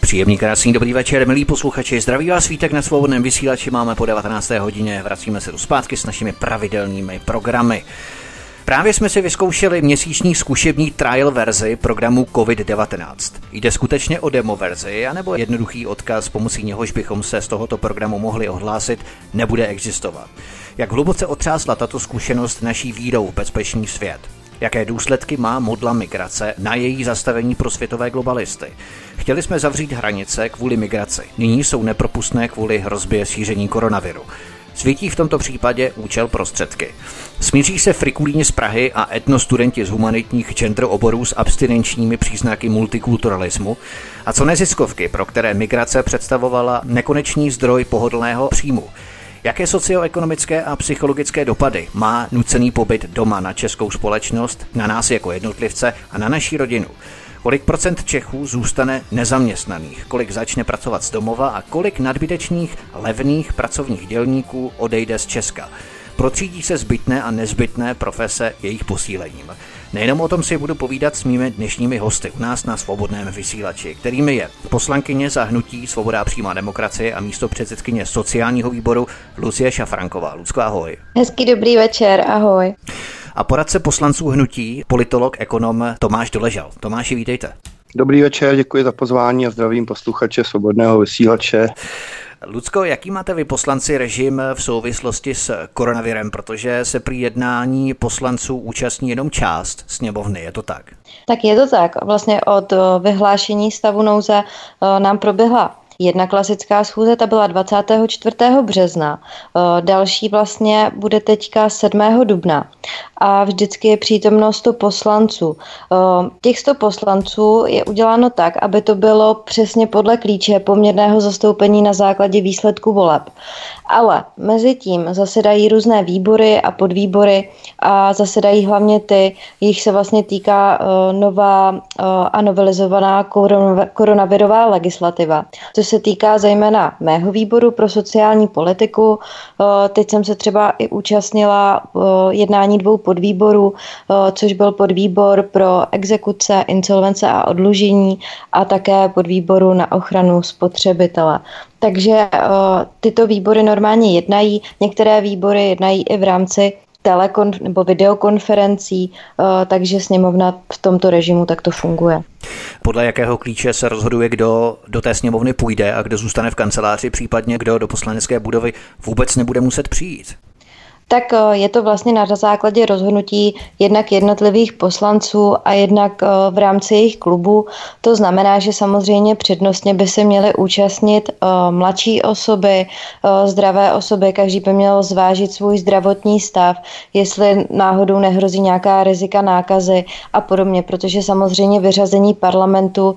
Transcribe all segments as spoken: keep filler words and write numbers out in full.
Příjemný, krásný, dobrý večer, milí posluchači. Zdraví vás Vítek na Svobodném vysílači. Máme po devatenácté hodině, vracíme se do zpátky s našimi pravidelnými programy. Právě jsme si vyzkoušeli měsíční zkušební trial verzi programu covid devatenáct. Jde skutečně o demo verzi, anebo jednoduchý odkaz, pomocí něhož bychom se z tohoto programu mohli ohlásit, nebude existovat. Jak hluboce otřásla tato zkušenost naší vírou v bezpečný svět? Jaké důsledky má modla migrace na její zastavení pro světové globalisty? Chtěli jsme zavřít hranice kvůli migraci, nyní jsou nepropustné kvůli hrozbě šíření koronaviru. Svítí v tomto případě účel prostředky. Smíří se frikulíni z Prahy a etnostudenti z humanitních gender oborů s abstinenčními příznaky multikulturalismu? A co neziskovky, pro které migrace představovala nekonečný zdroj pohodlného příjmu? Jaké socioekonomické a psychologické dopady má nucený pobyt doma na českou společnost, na nás jako jednotlivce a na naši rodinu? Kolik procent Čechů zůstane nezaměstnaných, kolik začne pracovat z domova a kolik nadbytečných levných pracovních dělníků odejde z Česka? Protřídí se zbytné a nezbytné profese jejich posílením. Nejenom o tom si budu povídat s mými dnešními hosty u nás na Svobodném vysílači, kterými je poslankyně za hnutí Svoboda a přímá demokracie a místopředsedkyně sociálního výboru Lucie Šafránková. Lucko, ahoj. Hezký dobrý večer, ahoj. A poradce poslanců hnutí, politolog, ekonom Tomáš Doležal. Tomáši, vítejte. Dobrý večer, děkuji za pozvání a zdravím posluchače Svobodného vysílače. Lucko, jaký máte vy poslanci režim v souvislosti s koronavirem, protože se při jednání poslanců účastní jenom část sněmovny, je to tak? Tak je to tak. Vlastně od vyhlášení stavu nouze nám proběhla jedna klasická schůze, ta byla dvacátého čtvrtého března, další vlastně bude teďka sedmého dubna a vždycky je přítomno sto poslanců. Těch sto poslanců je uděláno tak, aby to bylo přesně podle klíče poměrného zastoupení na základě výsledku voleb. Ale mezi tím zasedají různé výbory a podvýbory a zasedají hlavně ty, jich se vlastně týká nová a novelizovaná koronavirová legislativa. To se týká zejména mého výboru pro sociální politiku. Teď jsem se třeba i účastnila jednání dvou podvýborů, což byl podvýbor pro exekuce, insolvence a oddlužení a také podvýboru na ochranu spotřebitele. Takže tyto výbory normálně jednají, některé výbory jednají i v rámci telekon- nebo videokonferencí, takže sněmovna v tomto režimu takto funguje. Podle jakého klíče se rozhoduje, kdo do té sněmovny půjde a kdo zůstane v kanceláři, případně kdo do poslanecké budovy vůbec nebude muset přijít? Tak je to vlastně na základě rozhodnutí jednak jednotlivých poslanců a jednak v rámci jejich klubu. To znamená, že samozřejmě přednostně by se měly účastnit mladší osoby, zdravé osoby, každý by měl zvážit svůj zdravotní stav, jestli náhodou nehrozí nějaká rizika nákazy a podobně, protože samozřejmě vyřazení parlamentu,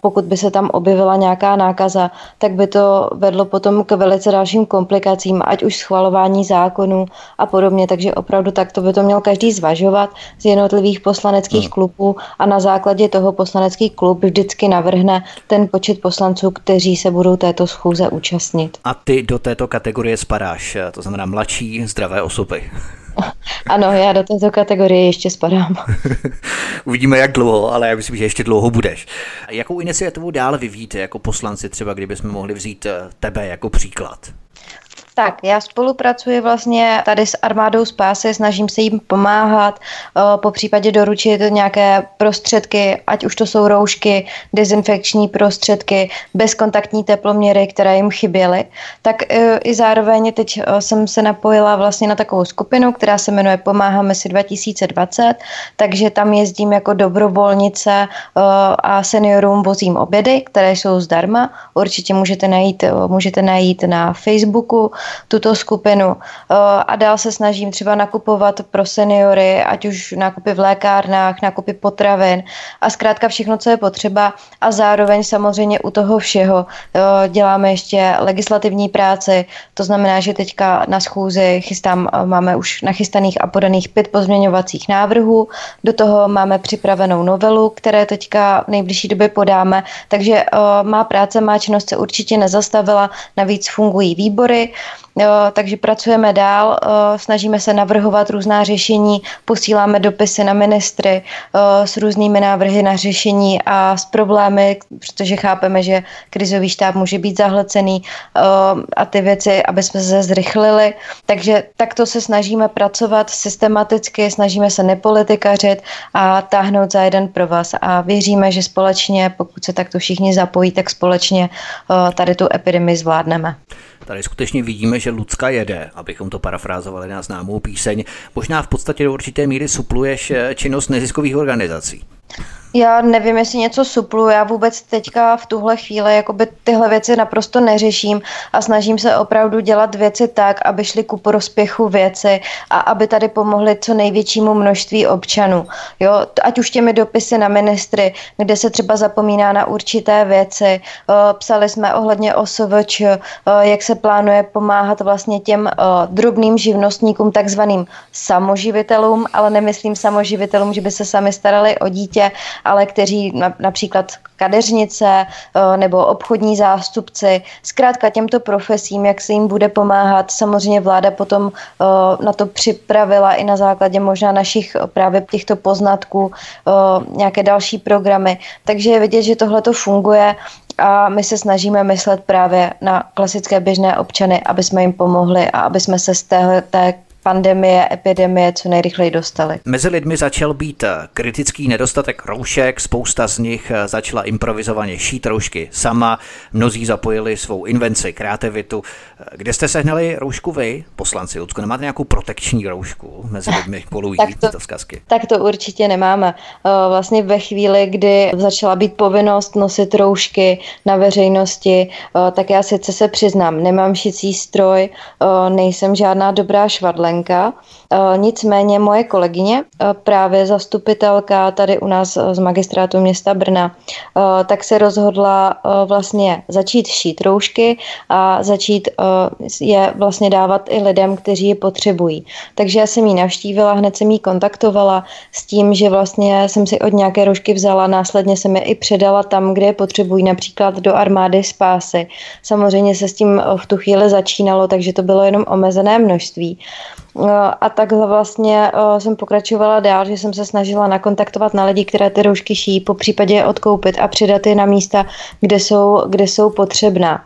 pokud by se tam objevila nějaká nákaza, tak by to vedlo potom k velice dalším komplikacím, ať už schvalování zákonů a podobně, takže opravdu takto by to měl každý zvažovat z jednotlivých poslaneckých hmm. klubů a na základě toho poslanecký klub vždycky navrhne ten počet poslanců, kteří se budou této schůze účastnit. A ty do této kategorie spadáš, to znamená mladší, zdravé osoby. Ano, já do této kategorie ještě spadám. Uvidíme, jak dlouho, ale já myslím, že ještě dlouho budeš. Jakou iniciativu dál vyvíjíte jako poslanci, třeba kdybychom mohli vzít tebe jako příklad? Tak, já spolupracuji vlastně tady s Armádou spásy, snažím se jim pomáhat, po případě doručit nějaké prostředky, ať už to jsou roušky, dezinfekční prostředky, bezkontaktní teploměry, které jim chyběly. Tak i zároveň teď jsem se napojila vlastně na takovou skupinu, která se jmenuje Pomáháme si dva tisíce dvacet, takže tam jezdím jako dobrovolnice a seniorům vozím obědy, které jsou zdarma. Určitě můžete najít, můžete najít na Facebooku. tuto skupinu. A dál se snažím třeba nakupovat pro seniory, ať už nákupy v lékárnách, nákupy potravin a zkrátka všechno, co je potřeba. A zároveň samozřejmě u toho všeho děláme ještě legislativní práci. To znamená, že teďka na schůzi chystám, máme už nachystaných a podaných pět pozměňovacích návrhů. Do toho máme připravenou novelu, které teďka v nejbližší době podáme. Takže má práce, má činnost se určitě nezastavila. Navíc fungují výbory, takže pracujeme dál, snažíme se navrhovat různá řešení, posíláme dopisy na ministry s různými návrhy na řešení a s problémy, protože chápeme, že krizový štáb může být zahlcený a ty věci, aby jsme se zrychlili. Takže takto se snažíme pracovat systematicky, snažíme se nepolitikařit a táhnout za jeden provaz a věříme, že společně, pokud se takto všichni zapojí, tak společně tady tu epidemii zvládneme. Tady skutečně vidíme, že Lucka jede, abychom to parafrázovali na známou píseň. Možná v podstatě do určité míry supluješ činnost neziskových organizací. Já nevím, jestli něco suplu, já vůbec teďka v tuhle chvíli jakoby tyhle věci naprosto neřeším a snažím se opravdu dělat věci tak, aby šly ku prospěchu věci a aby tady pomohly co největšímu množství občanů. Jo, ať už těmi dopisy na ministry, kde se třeba zapomíná na určité věci. Psali jsme ohledně OSVČ, jak se plánuje pomáhat vlastně těm drobným živnostníkům, takzvaným samoživitelům, ale nemyslím samoživitelům, že by se sami starali o dítě, ale kteří například kadeřnice nebo obchodní zástupci, zkrátka těmto profesím, jak se jim bude pomáhat. Samozřejmě vláda potom na to připravila i na základě možná našich právě těchto poznatků nějaké další programy. Takže je vidět, že tohle to funguje a my se snažíme myslet právě na klasické běžné občany, aby jsme jim pomohli a aby jsme se z té pandemie, epidemie, co nejrychleji dostali. Mezi lidmi začal být kritický nedostatek roušek, spousta z nich začala improvizovaně šít roušky sama, mnozí zapojili svou invenci, kreativitu. Kde jste sehnali roušku vy, poslanci? Lucko, nemáte nějakou protekční roušku mezi lidmi kolují tyto zkazky? Tak to určitě nemáme. Vlastně ve chvíli, kdy začala být povinnost nosit roušky na veřejnosti, tak já sice se přiznám, nemám šicí stroj, nejsem žádná dobrá švadlenka, nicméně moje kolegyně, právě zastupitelka tady u nás z magistrátu města Brna, tak se rozhodla vlastně začít šít roušky a začít je vlastně dávat i lidem, kteří je potřebují. Takže já jsem ji navštívila, hned jsem ji kontaktovala s tím, že vlastně jsem si od nějaké roušky vzala, následně jsem je i předala tam, kde je potřebují, například do Armády spásy. Samozřejmě se s tím v tu chvíli začínalo, takže to bylo jenom omezené množství. A takhle vlastně jsem pokračovala dál, že jsem se snažila nakontaktovat na lidi, které ty roušky šijí, popřípadě je odkoupit a předat je na místa, kde jsou, kde jsou potřebná.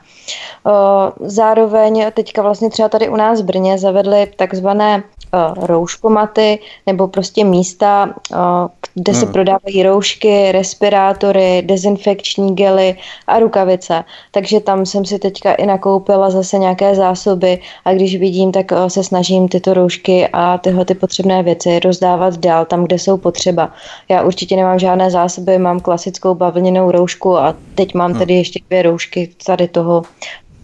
Zároveň teďka vlastně třeba tady u nás v Brně zavedli takzvané rouškomaty nebo prostě místa, kde se prodávají roušky, respirátory, dezinfekční gely a rukavice. Takže tam jsem si teďka i nakoupila zase nějaké zásoby a když vidím, tak se snažím tyto roušky a tyhle ty potřebné věci rozdávat dál tam, kde jsou potřeba. Já určitě nemám žádné zásoby, mám klasickou bavlněnou roušku a teď mám tedy ještě dvě roušky tady toho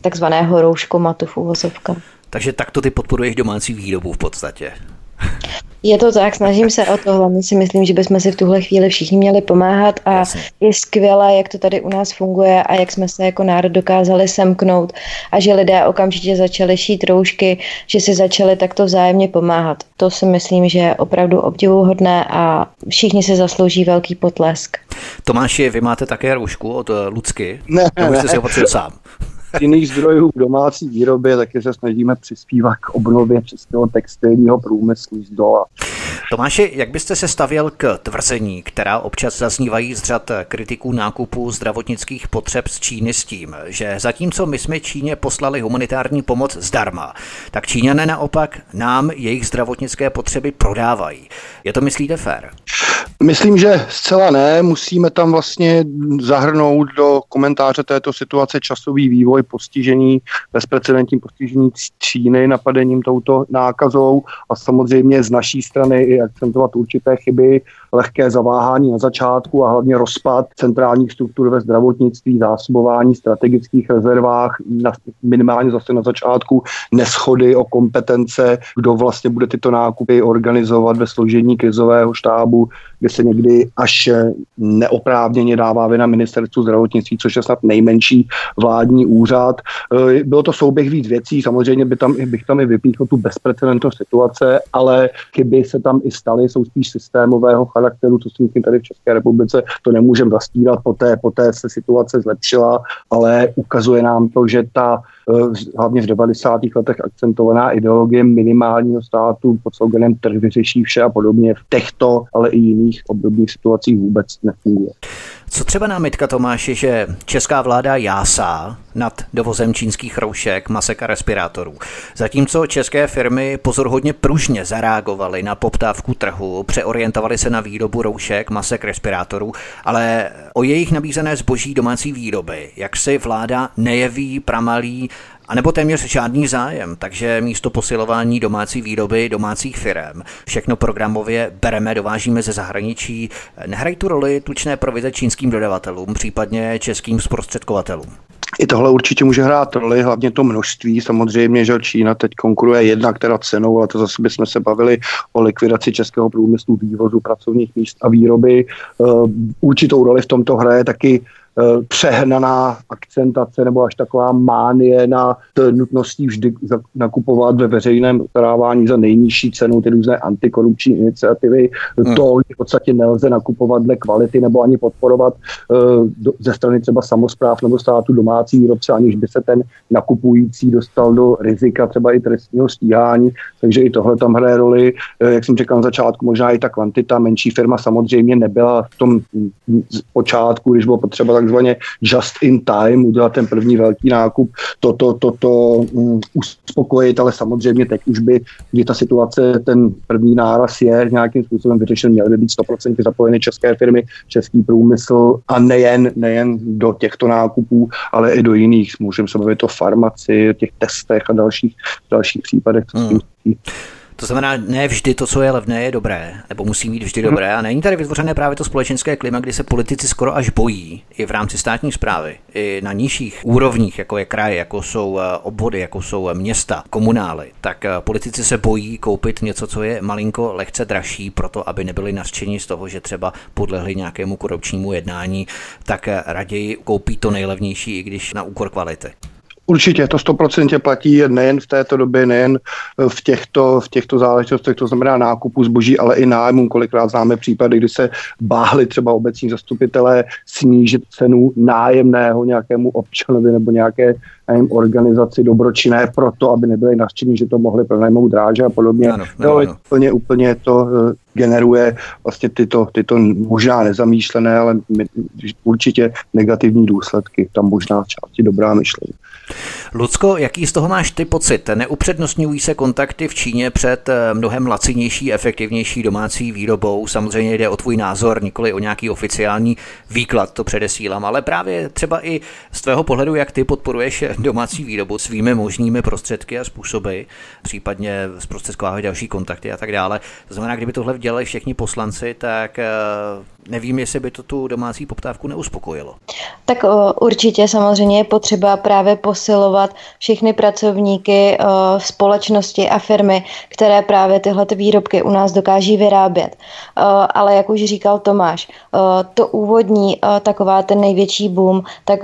takzvaného rouškomatu v uvozovkách. Takže takto ty podporuješ domácí výrobu v podstatě. Je to tak, snažím se o tohle. My si myslím, že bychom si v tuhle chvíli všichni měli pomáhat a Jasně. je skvělé, jak to tady u nás funguje a jak jsme se jako národ dokázali semknout a že lidé okamžitě začali šít roušky, že si začali takto vzájemně pomáhat. To si myslím, že je opravdu obdivuhodné a všichni si zaslouží velký potlesk. Tomáši, vy máte také roušku od Lucky? Ne, nebo jste si opatřil sám? Z jiných zdrojů v domácí výrobě taky se snažíme přispívat k obnově českého textilního průmyslu z dola. Tomáši, jak byste se stavěl k tvrzení, která občas zaznívají z řad kritiků nákupu zdravotnických potřeb z Číny s tím, že zatímco my jsme Číně poslali humanitární pomoc zdarma, tak Číňané naopak nám jejich zdravotnické potřeby prodávají. Je to, myslíte, fér? Myslím, že zcela ne. Musíme tam vlastně zahrnout do komentáře této situace časový vývoj postižení, bezprecedentním postižení Číny napadením touto nákazou a samozřejmě z naší strany i akcentovat určité chyby lehké zaváhání na začátku a hlavně rozpad centrálních struktur ve zdravotnictví, zásobování, strategických rezervách, na, minimálně zase na začátku neshody o kompetence, kdo vlastně bude tyto nákupy organizovat ve složení krizového štábu, kde se někdy až neoprávněně dává vina ministerstvu zdravotnictví, což je snad nejmenší vládní úřad. Bylo to souběh víc věcí, samozřejmě by tam, bych tam i vypíchl tu bezprecedentnost situace, ale chyby se tam i staly, jsou spíš systémového charakteru, to si myslím tady v České republice, to nemůžeme zastírat, poté, poté se situace zlepšila, ale ukazuje nám to, že ta hlavně v devadesátých letech akcentovaná ideologie minimálního státu pod sloganem trh vyřeší vše a podobně v těchto, ale i jiných obdobných situacích vůbec nefunguje. Co třeba námitka, Tomáši, že česká vláda jásá nad dovozem čínských roušek, masek a respirátorů, zatímco české firmy pozoruhodně pružně zareagovaly na poptávku trhu, přeorientovaly se na výrobu roušek, masek, respirátorů, ale o jejich nabízené zboží domácí výroby, jak si vláda nejeví, pramalí, anebo téměř žádný zájem, takže místo posilování domácí výroby domácích firem všechno programově bereme, dovážíme ze zahraničí. Nehrají tu roli tučné provize čínským dodavatelům, případně českým zprostředkovatelům? I tohle určitě může hrát roli, hlavně to množství. Samozřejmě, že Čína teď konkuruje jednak teda cenou, ale to zase bychom se bavili o likvidaci českého průmyslu, vývozu pracovních míst a výroby. Určitou roli v tomto hraje taky přehnaná akcentace nebo až taková mánie na nutností vždy nakupovat ve veřejném obstarávání za nejnižší cenu ty různé antikorupční iniciativy. Hmm. To v podstatě nelze nakupovat dle kvality nebo ani podporovat uh, do, ze strany třeba samospráv nebo státu domácí výrobce, aniž by se ten nakupující dostal do rizika třeba i trestního stíhání. Takže i tohle tam hraje roli. Uh, jak jsem říkal na začátku, možná i ta kvantita. Menší firma samozřejmě nebyla v tom počátku, když bylo potřeba takzvaně just in time, udělat ten první velký nákup, toto to, to, to, um, uspokojit, ale samozřejmě teď už by, kdy ta situace, ten první náraz je nějakým způsobem vyřešen, měly by být sto procent zapojeny české firmy, český průmysl a nejen, nejen do těchto nákupů, ale i do jiných. Můžeme se bavit o farmaci, těch testech a dalších, dalších případech. Hmm. To znamená, ne vždy to, co je levné, je dobré, nebo musí být vždy dobré. A není tady vytvořené právě to společenské klima, kdy se politici skoro až bojí i v rámci státní správy, i na nižších úrovních, jako je kraj, jako jsou obvody, jako jsou města, komunály, tak politici se bojí koupit něco, co je malinko lehce dražší, proto aby nebyli nařčeni z toho, že třeba podlehli nějakému korupčnímu jednání, tak raději koupí to nejlevnější, i když na úkor kvality. Určitě, to sto procent platí nejen v této době, nejen v těchto, v těchto záležitostech, to znamená nákupu zboží, ale i nájmu. Kolikrát známe případy, kdy se báhli třeba obecní zastupitelé snížit cenu nájemného nějakému občanovi nebo nějaké nevím, organizaci dobročinné proto, aby nebyli nařčení, že to mohli pronajmout dráže a podobně. Ano, ano, ano. Úplně, úplně to generuje vlastně tyto, tyto možná nezamýšlené, ale určitě negativní důsledky. Tam možná v části dobrá myšlení. Lucko, jaký z toho máš ty pocit? Neupřednostňují se kontakty v Číně před mnohem lacinější, efektivnější domácí výrobou? Samozřejmě jde o tvůj názor, nikoli o nějaký oficiální výklad, to předesílám, ale právě třeba i z tvého pohledu, jak ty podporuješ domácí výrobu svými možnými prostředky a způsoby, případně zprostředkovávají další kontakty a tak dále. To znamená, kdyby tohle dělali všichni poslanci, tak nevím, jestli by to tu domácí poptávku neuspokojilo. Tak určitě samozřejmě je potřeba právě posilovat všechny pracovníky v společnosti a firmy, které právě tyhle výrobky u nás dokáží vyrábět. Ale jak už říkal Tomáš, to úvodní, taková ten největší boom, tak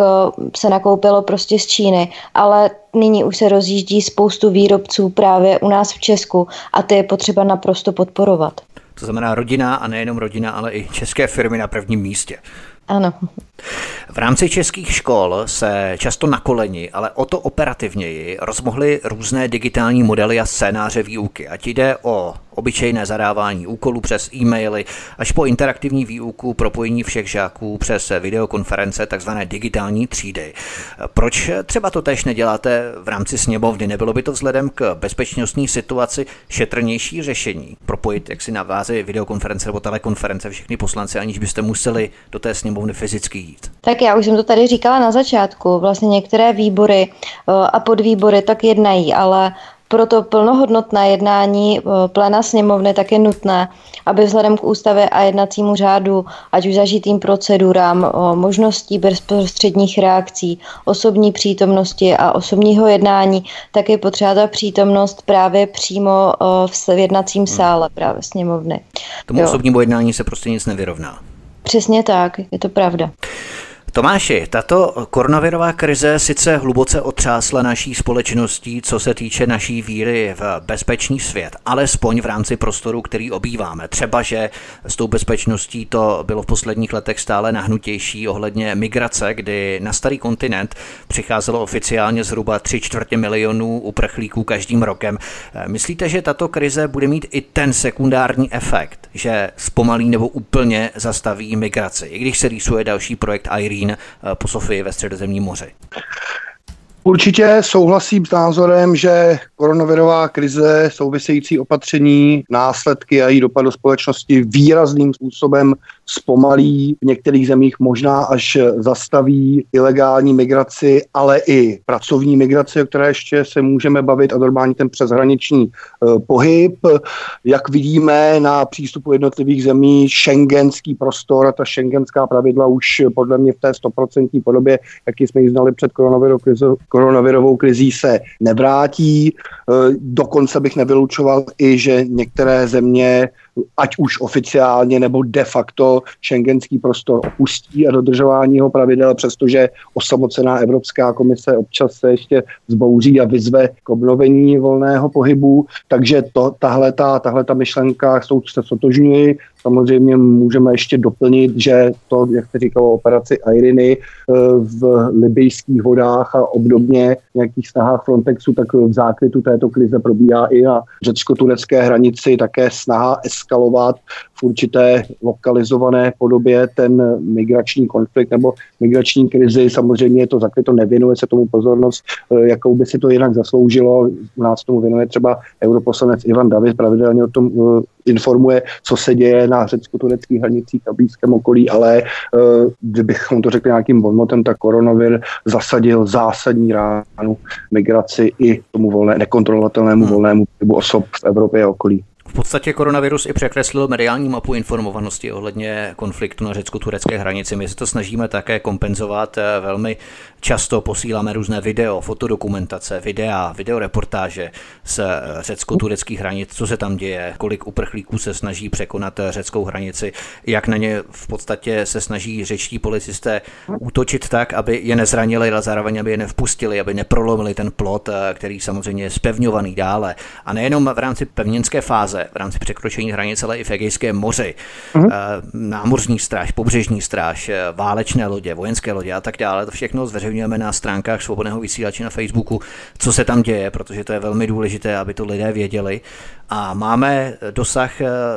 se nakoupilo prostě z Číny, ale nyní už se rozjíždí spoustu výrobců právě u nás v Česku a ty je potřeba naprosto podporovat. To znamená rodina a nejenom rodina, ale i české firmy na prvním místě. Ano. V rámci českých škol se často na koleni, ale o to operativněji rozmohly různé digitální modely a scénáře výuky. Ať jde o obyčejné zadávání úkolů přes e-maily, až po interaktivní výuku, propojení všech žáků přes videokonference, takzvané digitální třídy. Proč třeba to též neděláte v rámci sněmovny? Nebylo by to vzhledem k bezpečnostní situaci šetrnější řešení? Propojit jaksi na vázi videokonference nebo telekonference všechny poslance, aniž byste museli do té sněmovny fyzicky jít? Tak já už jsem to tady říkala na začátku. Vlastně některé výbory a podvýbory tak jednají, ale Proto plnohodnotné jednání pléna sněmovny tak je nutné, aby vzhledem k ústavě a jednacímu řádu, ať už zažitým procedurám, možností bezprostředních reakcí, osobní přítomnosti a osobního jednání, tak je potřeba ta přítomnost právě přímo v jednacím sále právě sněmovny. Tomu jo. osobnímu jednání se prostě nic nevyrovná. Přesně tak, je to pravda. Tomáši, tato koronavirová krize sice hluboce otřásla naší společností, co se týče naší víry v bezpečný svět, alespoň v rámci prostoru, který obýváme. Třeba, že s tou bezpečností to bylo v posledních letech stále nahnutější ohledně migrace, kdy na starý kontinent přicházelo oficiálně zhruba tři čtvrtě milionů uprchlíků každým rokem. Myslíte, že tato krize bude mít i ten sekundární efekt, že zpomalí nebo úplně zastaví migraci, i když se rýsuje další projekt Irini po Sofii ve Středozemním moři? Určitě souhlasím s názorem, že koronavirová krize, související opatření, následky a její dopad do společnosti výrazným způsobem zpomalí, v některých zemích možná až zastaví ilegální migraci, ale i pracovní migraci, o které ještě se můžeme bavit, a normální ten přeshraniční uh, pohyb. Jak vidíme na přístupu jednotlivých zemí, šengenský prostor a ta šengenská pravidla už podle mě v té stoprocentní podobě, jak jsme ji znali před koronavirovou krizou, koronavirovou krizí se nevrátí. Dokonce bych nevylučoval i, že některé země, ať už oficiálně nebo de facto, šengenský prostor opustí a dodržování jeho pravidel, přestože osamocená Evropská komise občas se ještě zbouří a vyzve k obnovení volného pohybu. Takže to, tahleta, tahleta myšlenka se sotožňuji. Samozřejmě můžeme ještě doplnit, že to, jak jste říkalo, operaci Irini v libýjských vodách a obdobně v nějakých snahách Frontexu, tak v zákrytu této krize probíhá i na řecko-turecké hranici také snaha eskalovat v určité lokalizované podobě ten migrační konflikt nebo migrační krizi. Samozřejmě je to zakryto, nevěnuje se tomu pozornost, jakou by si to jinak zasloužilo. U nás tomu věnuje třeba europoslanec Ivan David, pravidelně o tom informuje, co se děje na řecko-tureckých hranicích a blízkém okolí, ale kdybychom to řekli nějakým bonmotem, tak koronavir zasadil zásadní ránu migraci i tomu volné, nekontrolovatelnému volnému pohybu osob v Evropě a okolí. V podstatě koronavirus i překreslil mediální mapu informovanosti ohledně konfliktu na řecko-turecké hranici. My se to snažíme také kompenzovat. Velmi často posíláme různé video, fotodokumentace, videa, videoreportáže z řecko-tureckých hranic, co se tam děje, kolik uprchlíků se snaží překonat řeckou hranici, jak na ně v podstatě se snaží řečtí policisté útočit tak, aby je nezranili, ale zároveň aby je nevpustili, aby neprolomili ten plot, který samozřejmě je zpevňovaný dále. A nejenom v rámci pevninské fáze, v rámci překročení hranice, ale i v Egejském moři. Uhum. Námořní stráž, pobřežní stráž, válečné lodě, vojenské lodě a tak dále. To všechno zveřejňujeme na stránkách Svobodného vysílače na Facebooku, co se tam děje, protože to je velmi důležité, aby to lidé věděli. A máme dosah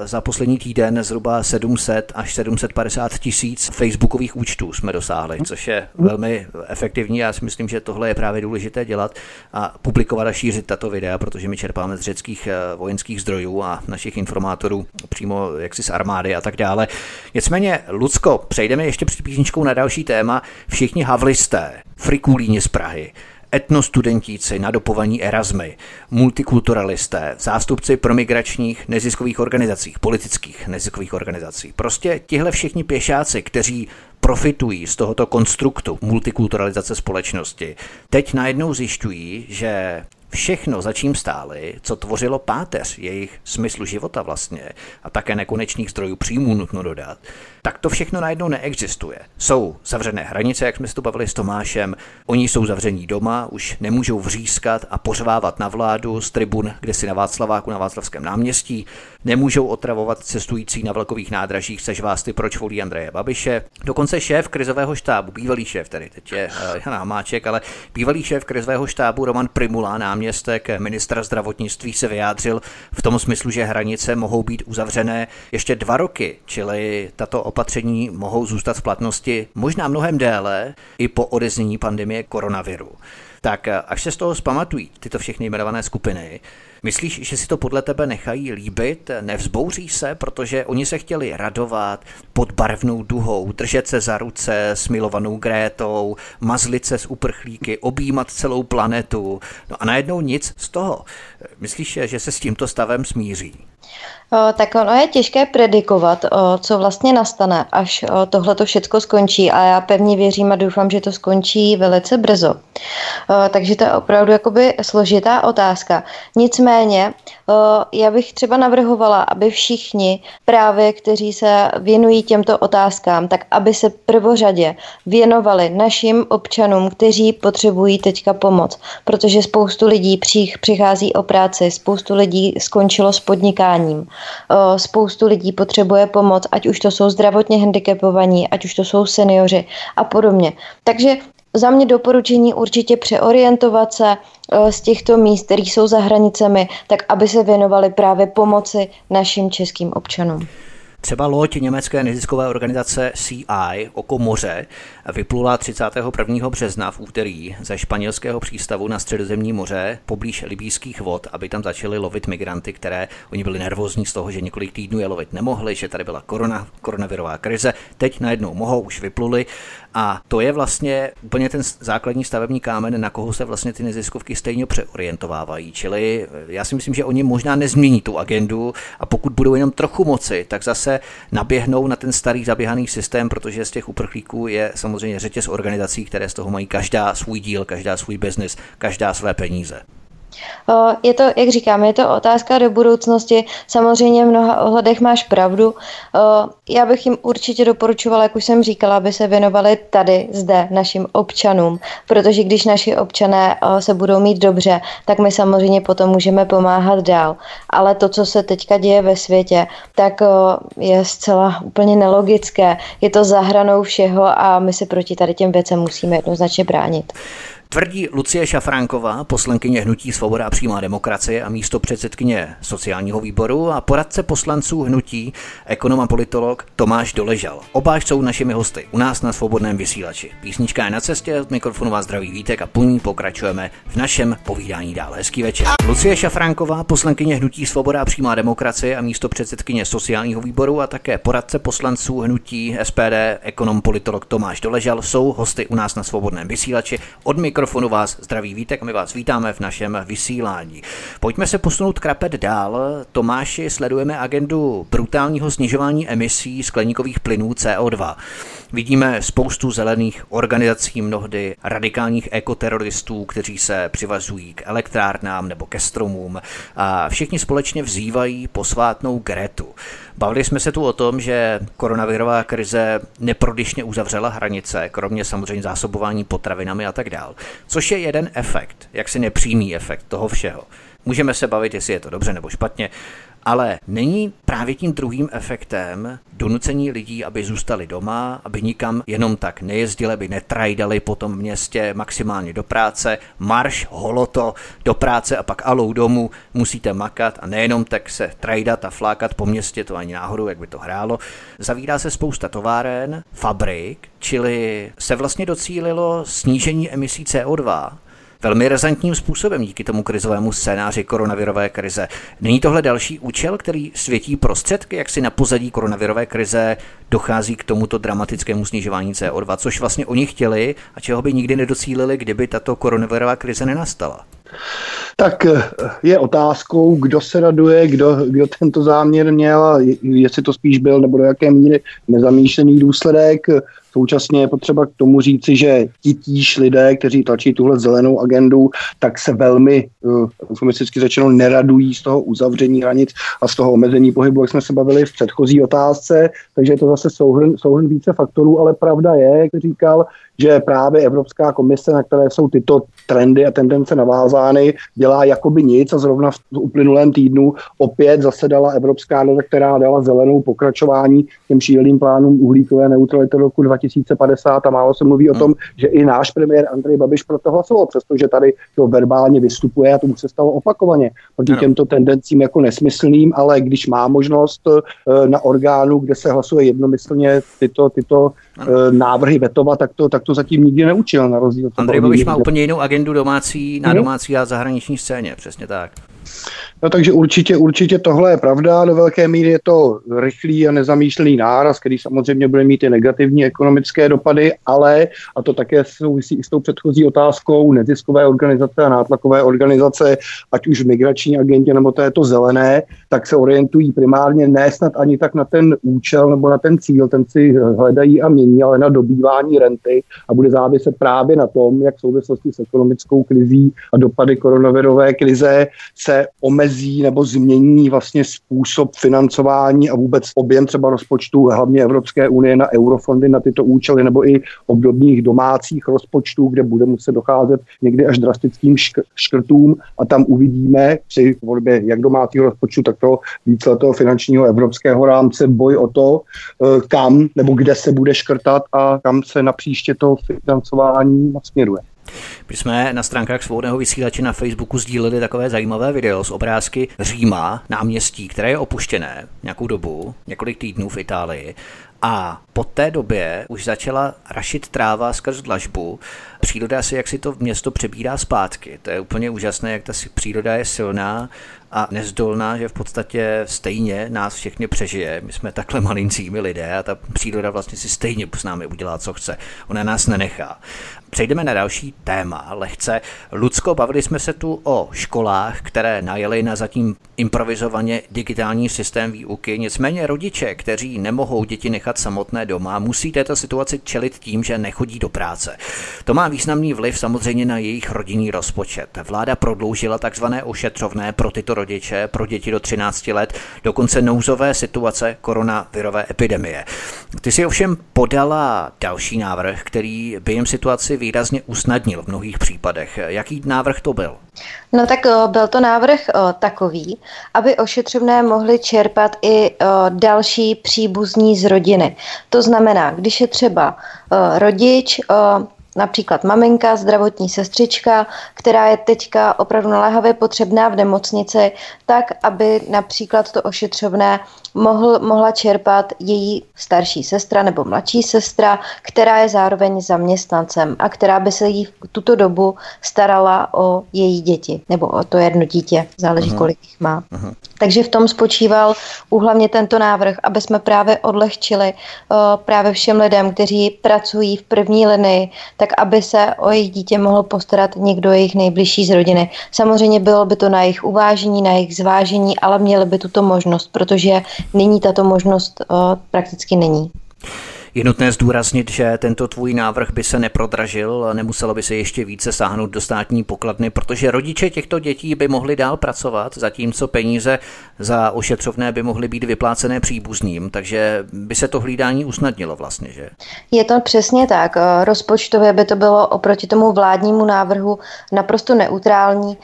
za poslední týden zhruba sedm set až sedm set padesát tisíc facebookových účtů jsme dosáhli, což je velmi efektivní. Já si myslím, že tohle je právě důležité dělat a publikovat a šířit tato videa, protože my čerpáme z řeckých vojenských zdrojů a našich informátorů přímo jaksi z armády a tak dále. Nicméně, Lucko, přejdeme ještě před písničkou na další téma. Všichni havlisté, frikulíni z Prahy, etnostudentíci na dopovaní Erasmy, multikulturalisté, zástupci promigračních neziskových organizací, politických neziskových organizací. Prostě tihle všichni pěšáci, kteří profitují z tohoto konstruktu multikulturalizace společnosti, teď najednou zjišťují, že všechno, za čím stáli, co tvořilo páteř jejich smyslu života vlastně a také nekonečných zdrojů příjmů nutno dodat, tak to všechno najednou neexistuje. Jsou zavřené hranice, jak jsme se tu bavili s Tomášem, oni jsou zavření doma, už nemůžou vřískat a pořvávat na vládu z tribun, kde si na Václaváku, na Václavském náměstí, nemůžou otravovat cestující na vlakových nádražích se žvásty, proč volí Andreje Babiše. Dokonce šéf krizového štábu, bývalý šéf tady, teď je Jan Hamáček, ale bývalý šéf krizového štábu Roman Prymula, náměstek ministra zdravotnictví, se vyjádřil v tom smyslu, že hranice mohou být uzavřené ještě dva roky, čili tato opatření mohou zůstat v platnosti možná mnohem déle i po odeznění pandemie koronaviru. tak až se z toho zpamatují tyto všechny jmenované skupiny, myslíš, že si to podle tebe nechají líbit, nevzbouří se, protože oni se chtěli radovat pod barvnou duhou, držet se za ruce s milovanou Grétou, mazlit se s uprchlíky, objímat celou planetu, no a najednou nic z toho. Myslíš, že se s tímto stavem smíří? O, tak ono je těžké predikovat, o, co vlastně nastane, až tohle to všechno skončí, a já pevně věřím a doufám, že to skončí velice brzo. O, takže to je opravdu jakoby složitá otázka. Nicméně, o, já bych třeba navrhovala, aby všichni právě, kteří se věnují těmto otázkám, tak aby se prvořadě věnovali našim občanům, kteří potřebují teďka pomoc, protože spoustu lidí přichází o práci, spoustu lidí skončilo s podnikáním. Spoustu lidí potřebuje pomoc, ať už to jsou zdravotně handicapovaní, ať už to jsou senioři a podobně. Takže za mě doporučení určitě přeorientovat se z těchto míst, které jsou za hranicemi, tak aby se věnovali právě pomoci našim českým občanům. Třeba loď německé neziskové organizace C I Oko moře vyplula třicátého prvního března v úterý ze španělského přístavu na Středozemní moře poblíž libýských vod, aby tam začali lovit migranty, které oni byli nervózní z toho, že několik týdnů je lovit nemohli, že tady byla korona, koronavirová krize, teď najednou mohou, už vypluli. A to je vlastně úplně ten základní stavební kámen, na koho se vlastně ty neziskovky stejně přeorientovávají. Čili já si myslím, že oni možná nezmění tu agendu, a pokud budou jenom trochu moci, tak zase naběhnou na ten starý zaběhaný systém, protože z těch uprchlíků je samozřejmě řetěz organizací, které z toho mají každá svůj díl, každá svůj biznis, každá své peníze. Je to, jak říkám, je to otázka do budoucnosti. Samozřejmě v mnoha ohledech máš pravdu. Já bych jim určitě doporučovala, jak už jsem říkala, aby se věnovali tady, zde, našim občanům. Protože když naši občané se budou mít dobře, tak my samozřejmě potom můžeme pomáhat dál. Ale to, co se teďka děje ve světě, tak je zcela úplně nelogické. Je to za hranou všeho a my se proti tady těm věcem musíme jednoznačně bránit. Tvrdí Lucie Šafránková, poslankyně hnutí Svoboda a přímá demokracie a místopředsedkyně sociálního výboru, a poradce poslanců hnutí, ekonom a politolog Tomáš Doležal. Oba jsou našimi hosty u nás na Svobodném vysílači. Písnička je na cestě, od mikrofonu vás zdraví Vítek a po ní pokračujeme v našem povídání dál. Hezký večer. Lucie Šafránková, poslankyně hnutí Svoboda a přímá demokracie a místopředsedkyně sociálního výboru a také poradce poslanců hnutí S P D, ekonom politolog Tomáš Doležal jsou hosty u nás na Svobodném vysílači. Od mikrofonu vás zdraví Vítek a my vás vítáme v našem vysílání. Pojďme se posunout krapet dál. Tomáši, sledujeme agendu brutálního snižování emisí skleníkových plynů C O dva. Vidíme spoustu zelených organizací, mnohdy radikálních ekoteroristů, kteří se přivazují k elektrárnám nebo ke stromům, a všichni společně vzývají posvátnou Gretu. Bavili jsme se tu o tom, že koronavirová krize neprodyšně uzavřela hranice, kromě samozřejmě zásobování potravinami a tak dál. Což je jeden efekt, jaksi nepřímý efekt toho všeho. Můžeme se bavit, jestli je to dobře nebo špatně, ale není právě tím druhým efektem donucení lidí, aby zůstali doma, aby nikam jenom tak nejezdili, aby netrajdali po tom městě, maximálně do práce, marš, holoto, do práce a pak alou domů, musíte makat a nejenom tak se trajdat a flákat po městě, to ani náhodou, jak by to hrálo. Zavírá se spousta továren, fabrik, čili se vlastně docílilo snížení emisí C O dva, velmi razantním způsobem díky tomu krizovému scénáři koronavirové krize. Není tohle další účel, který světí prostředky, jak si na pozadí koronavirové krize dochází k tomuto dramatickému snižování C O dva, což vlastně oni chtěli a čeho by nikdy nedocílili, kdyby tato koronavirová krize nenastala? Tak je otázkou, kdo se raduje, kdo, kdo tento záměr měl, jestli to spíš byl nebo do jaké míry nezamýšlený důsledek. Současně je potřeba k tomu říci, že titíž lidé, kteří tlačí tuhle zelenou agendu, tak se velmi, uh, eufemisticky řečeno, neradují z toho uzavření hranic a z toho omezení pohybu, jak jsme se bavili v předchozí otázce, takže je to zase souhrn, souhrn více faktorů, ale pravda je, jak říkal, že právě Evropská komise, na které jsou tyto trendy a tendence navázané, kritizovány, dělá jakoby nic a zrovna v uplynulém týdnu opět zasedala Evropská rada, která dala zelenou pokračování těm šíleným plánům uhlíkové neutrality roku dva tisíce padesát a málo se mluví o tom, že i náš premiér Andrej Babiš pro to hlasoval, přestože tady to verbálně vystupuje a tomu se stalo opakovaně. Proti těmto tendencím jako nesmyslným, ale když má možnost na orgánu, kde se hlasuje jednomyslně tyto, tyto návrhy vetovat, tak to, tak to zatím nikdy neučil na rozdíl. Andrej Babiš má úplně jinou agendu domácí, na domácí a zahraniční scéně, přesně tak. No takže určitě, určitě tohle je pravda, do velké míry je to rychlý a nezamýšlený náraz, který samozřejmě bude mít i negativní ekonomické dopady, ale, a to také souvisí i s tou předchozí otázkou, neziskové organizace a nátlakové organizace, ať už v migrační agentě nebo této zelené, tak se orientují primárně ne snad ani tak na ten účel nebo na ten cíl, ten si hledají a mění, ale na dobývání renty a bude záviset právě na tom, jak v souvislosti s ekonomickou krizí a dopady koronavirové krize se omezí nebo změní vlastně způsob financování a vůbec objem třeba rozpočtu hlavně Evropské unie na eurofondy na tyto účely nebo i obdobných domácích rozpočtů, kde bude muset docházet někdy až drastickým šk- škrtům a tam uvidíme při volbě jak domácího rozpočtu, tak toho víceletého finančního evropského rámce boj o to, kam nebo kde se bude škrtat a kam se na příště to financování směruje. My jsme na stránkách Svobodného vysílače na Facebooku sdíleli takové zajímavé video z obrázky Říma, náměstí, které je opuštěné nějakou dobu, několik týdnů v Itálii. A po té době už začala rašit tráva skrz dlažbu. Příroda se jak si to město přebírá zpátky. To je úplně úžasné, jak ta příroda je silná a nezdolná, že v podstatě stejně nás všechny přežije. My jsme takhle malincími lidé a ta příroda vlastně si stejně s námi udělá, co chce. Ona nás nenechá. Přejdeme na další téma, lehce. Lucko, bavili jsme se tu o školách, které najeli na zatím improvizovaně digitální systém výuky. Nicméně rodiče, kteří nemohou děti nechat samotné doma, musí této situaci čelit tím, že nechodí do práce. To má významný vliv samozřejmě na jejich rodinný rozpočet. Vláda prodloužila takzvané ošetřovné pro tyto rodiče, pro děti do třinácti let, dokonce nouzové situace koronavirové epidemie. Ty si ovšem podala další návrh, který by jim situaci výrazně usnadnil v mnohých případech. Jaký návrh to byl? No tak byl to návrh takový, aby ošetřovné mohly čerpat i další příbuzní z rodiny. To znamená, když je třeba rodič, například maminka, zdravotní sestřička, která je teďka opravdu naléhavě potřebná v nemocnici, tak aby například to ošetřovné mohl, mohla čerpat její starší sestra nebo mladší sestra, která je zároveň zaměstnancem a která by se jí v tuto dobu starala o její děti nebo o to jedno dítě, záleží, aha, kolik jich má. Aha. Takže v tom spočíval hlavně tento návrh, aby jsme právě odlehčili uh, právě všem lidem, kteří pracují v první linii, tak aby se o jejich dítě mohl postarat někdo jejich nejbližší z rodiny. Samozřejmě bylo by to na jejich uvážení, na jejich zvážení, ale měli by tuto možnost, protože nyní tato možnost o, prakticky není. Je nutné zdůraznit, že tento tvůj návrh by se neprodražil, nemuselo by se ještě více sáhnout do státní pokladny, protože rodiče těchto dětí by mohli dál pracovat, zatímco peníze za ošetřovné by mohly být vyplácené příbuzným, takže by se to hlídání usnadnilo vlastně, že? Je to přesně tak. Rozpočtově by to bylo oproti tomu vládnímu návrhu naprosto neutrální.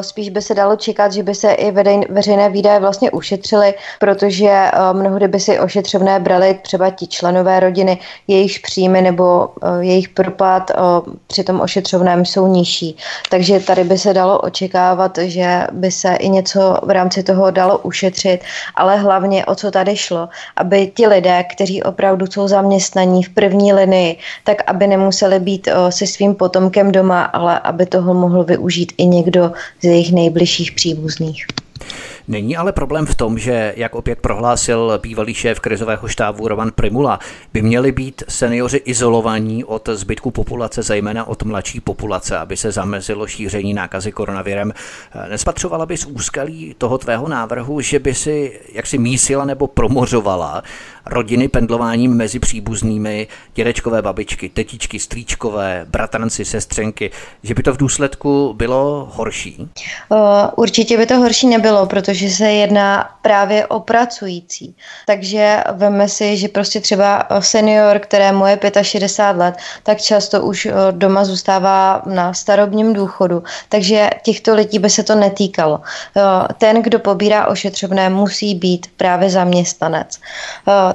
Spíš by se dalo čekat, že by se i veřejné výdaje vlastně ušetřily, protože mnohdy by si ošetřovné brali třeba ti členové rodiny, jejich příjmy nebo uh, jejich propad uh, při tom ošetřovném jsou nižší. Takže tady by se dalo očekávat, že by se i něco v rámci toho dalo ušetřit, ale hlavně o co tady šlo, aby ti lidé, kteří opravdu jsou zaměstnaní v první linii, tak aby nemuseli být uh, se svým potomkem doma, ale aby toho mohl využít i někdo z jejich nejbližších příbuzných. Není ale problém v tom, že, jak opět prohlásil bývalý šéf krizového štábu Roman Prymula, by měli být seniori izolovaní od zbytku populace, zejména od mladší populace, aby se zamezilo šíření nákazy koronavirem. Nespatřovala bys úskalí toho tvého návrhu, že by si jaksi mísila nebo promořovala rodiny pendlováním mezi příbuznými, dědečkové, babičky, tetičky, strýčkové, bratranci, sestřenky, že by to v důsledku bylo horší? Určitě by to horší nebylo, protože protože se jedná právě o pracující. Takže veme si, že prostě třeba senior, kterému je šedesát pět let, tak často už doma zůstává na starobním důchodu. Takže těchto lidí by se to netýkalo. Ten, kdo pobírá ošetřovné, musí být právě zaměstnanec.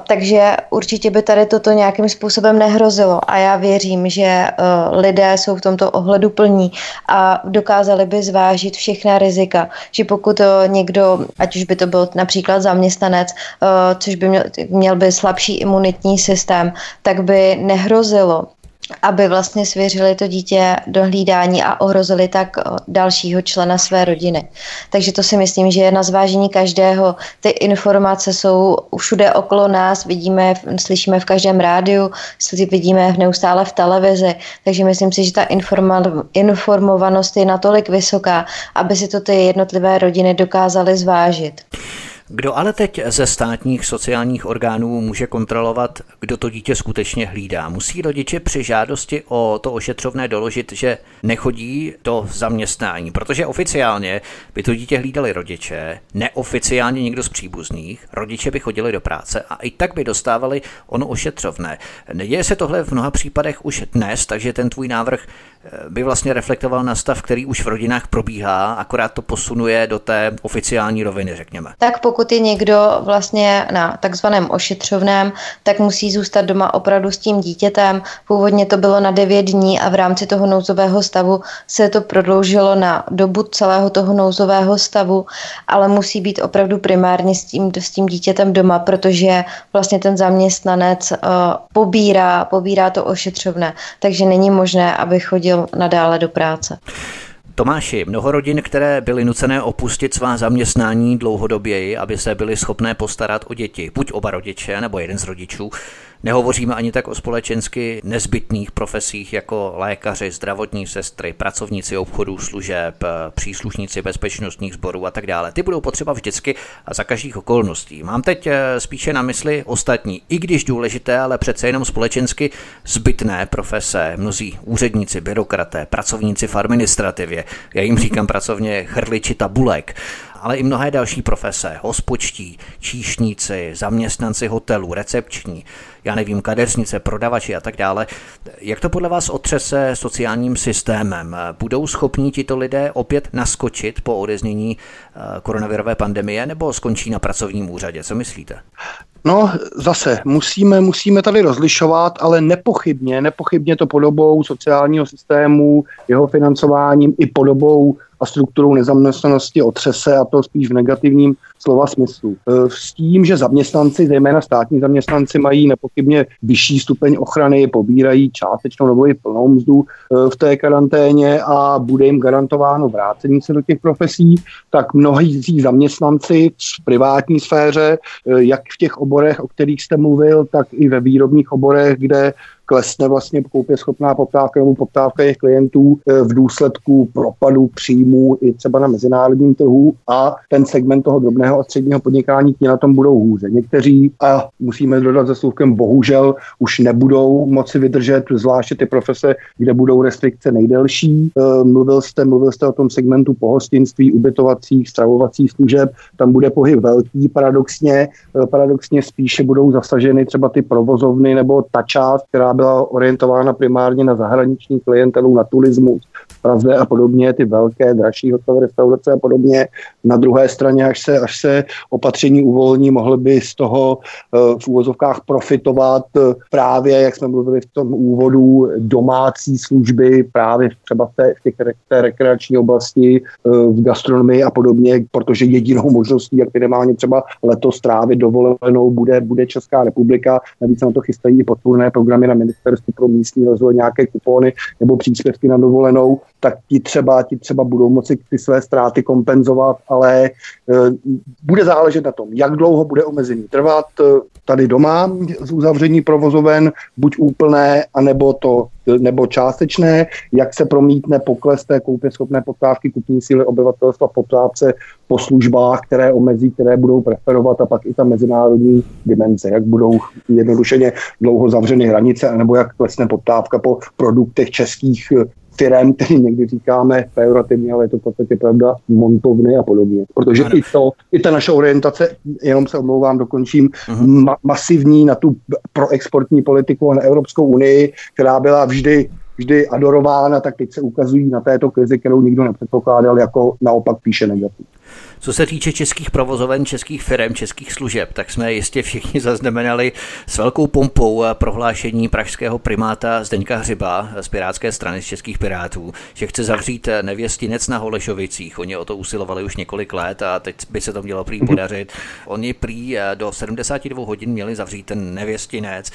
Takže určitě by tady toto nějakým způsobem nehrozilo a já věřím, že lidé jsou v tomto ohledu plní a dokázali by zvážit všechna rizika, že pokud někdo, ať už by to byl například zaměstnanec, což by měl, měl by slabší imunitní systém, tak by nehrozilo, aby vlastně svěřili to dítě do hlídání a ohrozili tak dalšího člena své rodiny. Takže to si myslím, že je na zvážení každého. Ty informace jsou všude okolo nás, vidíme, slyšíme v každém rádiu, vidíme neustále v televizi, takže myslím si, že ta informa- informovanost je natolik vysoká, aby si to ty jednotlivé rodiny dokázaly zvážit. Kdo ale teď ze státních sociálních orgánů může kontrolovat, kdo to dítě skutečně hlídá? Musí rodiče při žádosti o to ošetřovné doložit, že nechodí do zaměstnání, protože oficiálně by to dítě hlídali rodiče, neoficiálně někdo z příbuzných, rodiče by chodili do práce a i tak by dostávali ono ošetřovné. Neděje se tohle v mnoha případech už dnes, takže ten tvůj návrh by vlastně reflektoval na stav, který už v rodinách probíhá, akorát to posunuje do té oficiální roviny, řekněme. Tak pokud je někdo vlastně na takzvaném ošetřovném, tak musí zůstat doma opravdu s tím dítětem. Původně to bylo na devět dní a v rámci toho nouzového stavu se to prodloužilo na dobu celého toho nouzového stavu, ale musí být opravdu primárně s tím, s tím dítětem doma, protože vlastně ten zaměstnanec uh, pobírá, pobírá to ošetřovné, takže není možné, aby chodil nadále do práce. Tomáši, mnoho rodin, které byly nucené opustit svá zaměstnání dlouhodoběji, aby se byly schopné postarat o děti, buď oba rodiče, nebo jeden z rodičů. Nehovoříme ani tak o společensky nezbytných profesích jako lékaři, zdravotní sestry, pracovníci obchodů, služeb, příslušníci bezpečnostních sborů a tak dále. Ty budou potřeba vždycky a za každých okolností. Mám teď spíše na mysli ostatní, i když důležité, ale přece jenom společensky zbytné profese. Mnozí úředníci, byrokraté, pracovníci v administrativě, já jim říkám pracovně chrliči tabulek, ale i mnohé další profese, hospodští, číšníci, zaměstnanci hotelů, recepční, já nevím, kadeřnice, prodavači a tak dále. Jak to podle vás otřese sociálním systémem? Budou schopni tito lidé opět naskočit po odeznění koronavirové pandemie nebo skončí na pracovním úřadě? Co myslíte? No zase, musíme, musíme tady rozlišovat, ale nepochybně, nepochybně to podobou sociálního systému, jeho financováním i podobou a strukturou nezaměstnanosti otřese, a to spíš v negativním slova smyslu. S tím, že zaměstnanci, zejména státní zaměstnanci, mají nepochybně vyšší stupeň ochrany, pobírají částečnou nebo i plnou mzdu v té karanténě a bude jim garantováno vrácení se do těch profesí, tak mnozí zaměstnanci v privátní sféře, jak v těch oborech, o kterých jste mluvil, tak i ve výrobních oborech, kde klesne vlastně koupěschopná poptávka nebo poptávka jejich klientů v důsledku propadu příjmů i třeba na mezinárodním trhu, a ten segment toho drobného a středního podnikání, ti na tom budou hůře. Někteří, a musíme dodat se slůvkem bohužel, už nebudou moci vydržet, zvláště ty profese, kde budou restrikce nejdelší. Mluvil jste, mluvil jste o tom segmentu pohostinství, ubytovacích, stravovacích služeb, tam bude pohyb velký, paradoxně, paradoxně spíše budou zasaženy třeba ty provozovny nebo ta část, která byla orientována primárně na zahraniční klientelu, na turismus v Praze a podobně, ty velké, dražší hotely, restaurace a podobně. Na druhé straně, až se, až se opatření uvolní, mohly by z toho v úvozovkách profitovat právě, jak jsme mluvili v tom úvodu, domácí služby právě třeba v té, v těch, té rekreační oblasti, v gastronomii a podobně, protože jedinou možností, jak minimálně třeba letos trávit dovolenou, bude, bude Česká republika. Navíc na to chystají podpůrné programy na ministerstvu pro místní rozvoj, nějaké kupony nebo příspěvky na dovolenou, tak ti třeba, ti třeba budou moci ty své ztráty kompenzovat, ale e, bude záležet na tom, jak dlouho bude omezení trvat. Tady doma z uzavření provozoven, buď úplné, anebo to nebo částečné, jak se promítne pokles té koupěschopné poptávky, kupní síly obyvatelstva, poptávce po službách, které omezí, které budou preferovat, a pak i ta mezinárodní dimenze, jak budou jednodušeně dlouho zavřeny hranice, anebo jak klesne poptávka po produktech českých firem, který někdy říkáme pejorativně, ale je to v podstatě pravda, montovny a podobně. Protože ano. i to, i ta naše orientace, jenom se omlouvám, dokončím, uh-huh. ma- masivní na tu proexportní politiku a na Evropskou unii, která byla vždy vždy adorována, tak teď se ukazují na této krizi, kterou nikdo nepředpokládal, jako naopak píše negativ. Co se týče českých provozoven, českých firem, českých služeb, tak jsme jistě všichni zaznamenali s velkou pompou prohlášení pražského primáta Zdeňka Hřiba z Pirátské strany, z Českých pirátů, že chce zavřít nevěstinec na Holešovicích. Oni o to usilovali už několik let a teď by se to mělo prý podařit. Oni prý do sedmdesáti dvou hodin měli zavřít ten nevěstinec,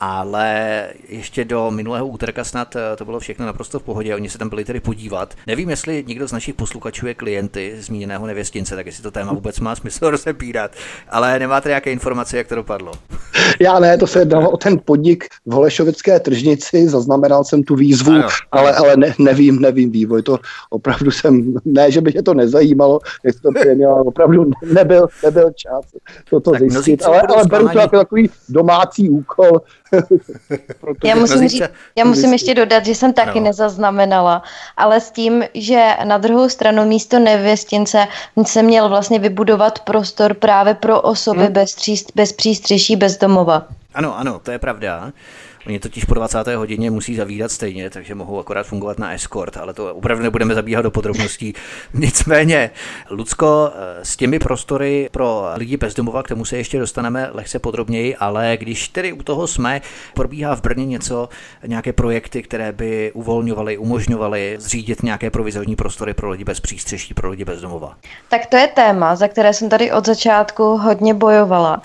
ale ještě do minulého úterka snad to bylo všechno naprosto v pohodě. Oni se tam byli tedy podívat. Nevím, jestli někdo z našich posluchačů je klienty zmíněného nevěstince, tak jestli to téma vůbec má smysl rozebírat. Ale nemáte nějaké informace, jak to dopadlo? Já ne, to se jednalo o ten podnik v Holešovické tržnici, zaznamenal jsem tu výzvu, ano, ale, ale ne, nevím, nevím vývoj. To opravdu jsem, ne, že by mě to nezajímalo, jestli to přeměl, opravdu nebyl, nebyl čas toto tak zjistit, ale, ale beru to jako takový domácí úkol. Já musím, říct, já musím ještě dodat, že jsem taky no. nezaznamenala, ale s tím, že na druhou stranu místo nevěstince se měl vlastně vybudovat prostor právě pro osoby hmm. bez, příst, bez přístřeší, bez domova. Ano, ano, to je pravda. Oni totiž po dvacáté hodině musí zavídat stejně, takže mohou akorát fungovat na eskort, ale to opravdu nebudeme zabíhat do podrobností. Nicméně, Lucko, s těmi prostory pro lidi bez domova, k tomu se ještě dostaneme lehce podrobněji, ale když tedy u toho jsme, probíhá v Brně něco, nějaké projekty, které by uvolňovaly, umožňovaly zřídit nějaké provizorní prostory pro lidi bez přístřeší, pro lidi bez domova. Tak to je téma, za které jsem tady od začátku hodně bojovala.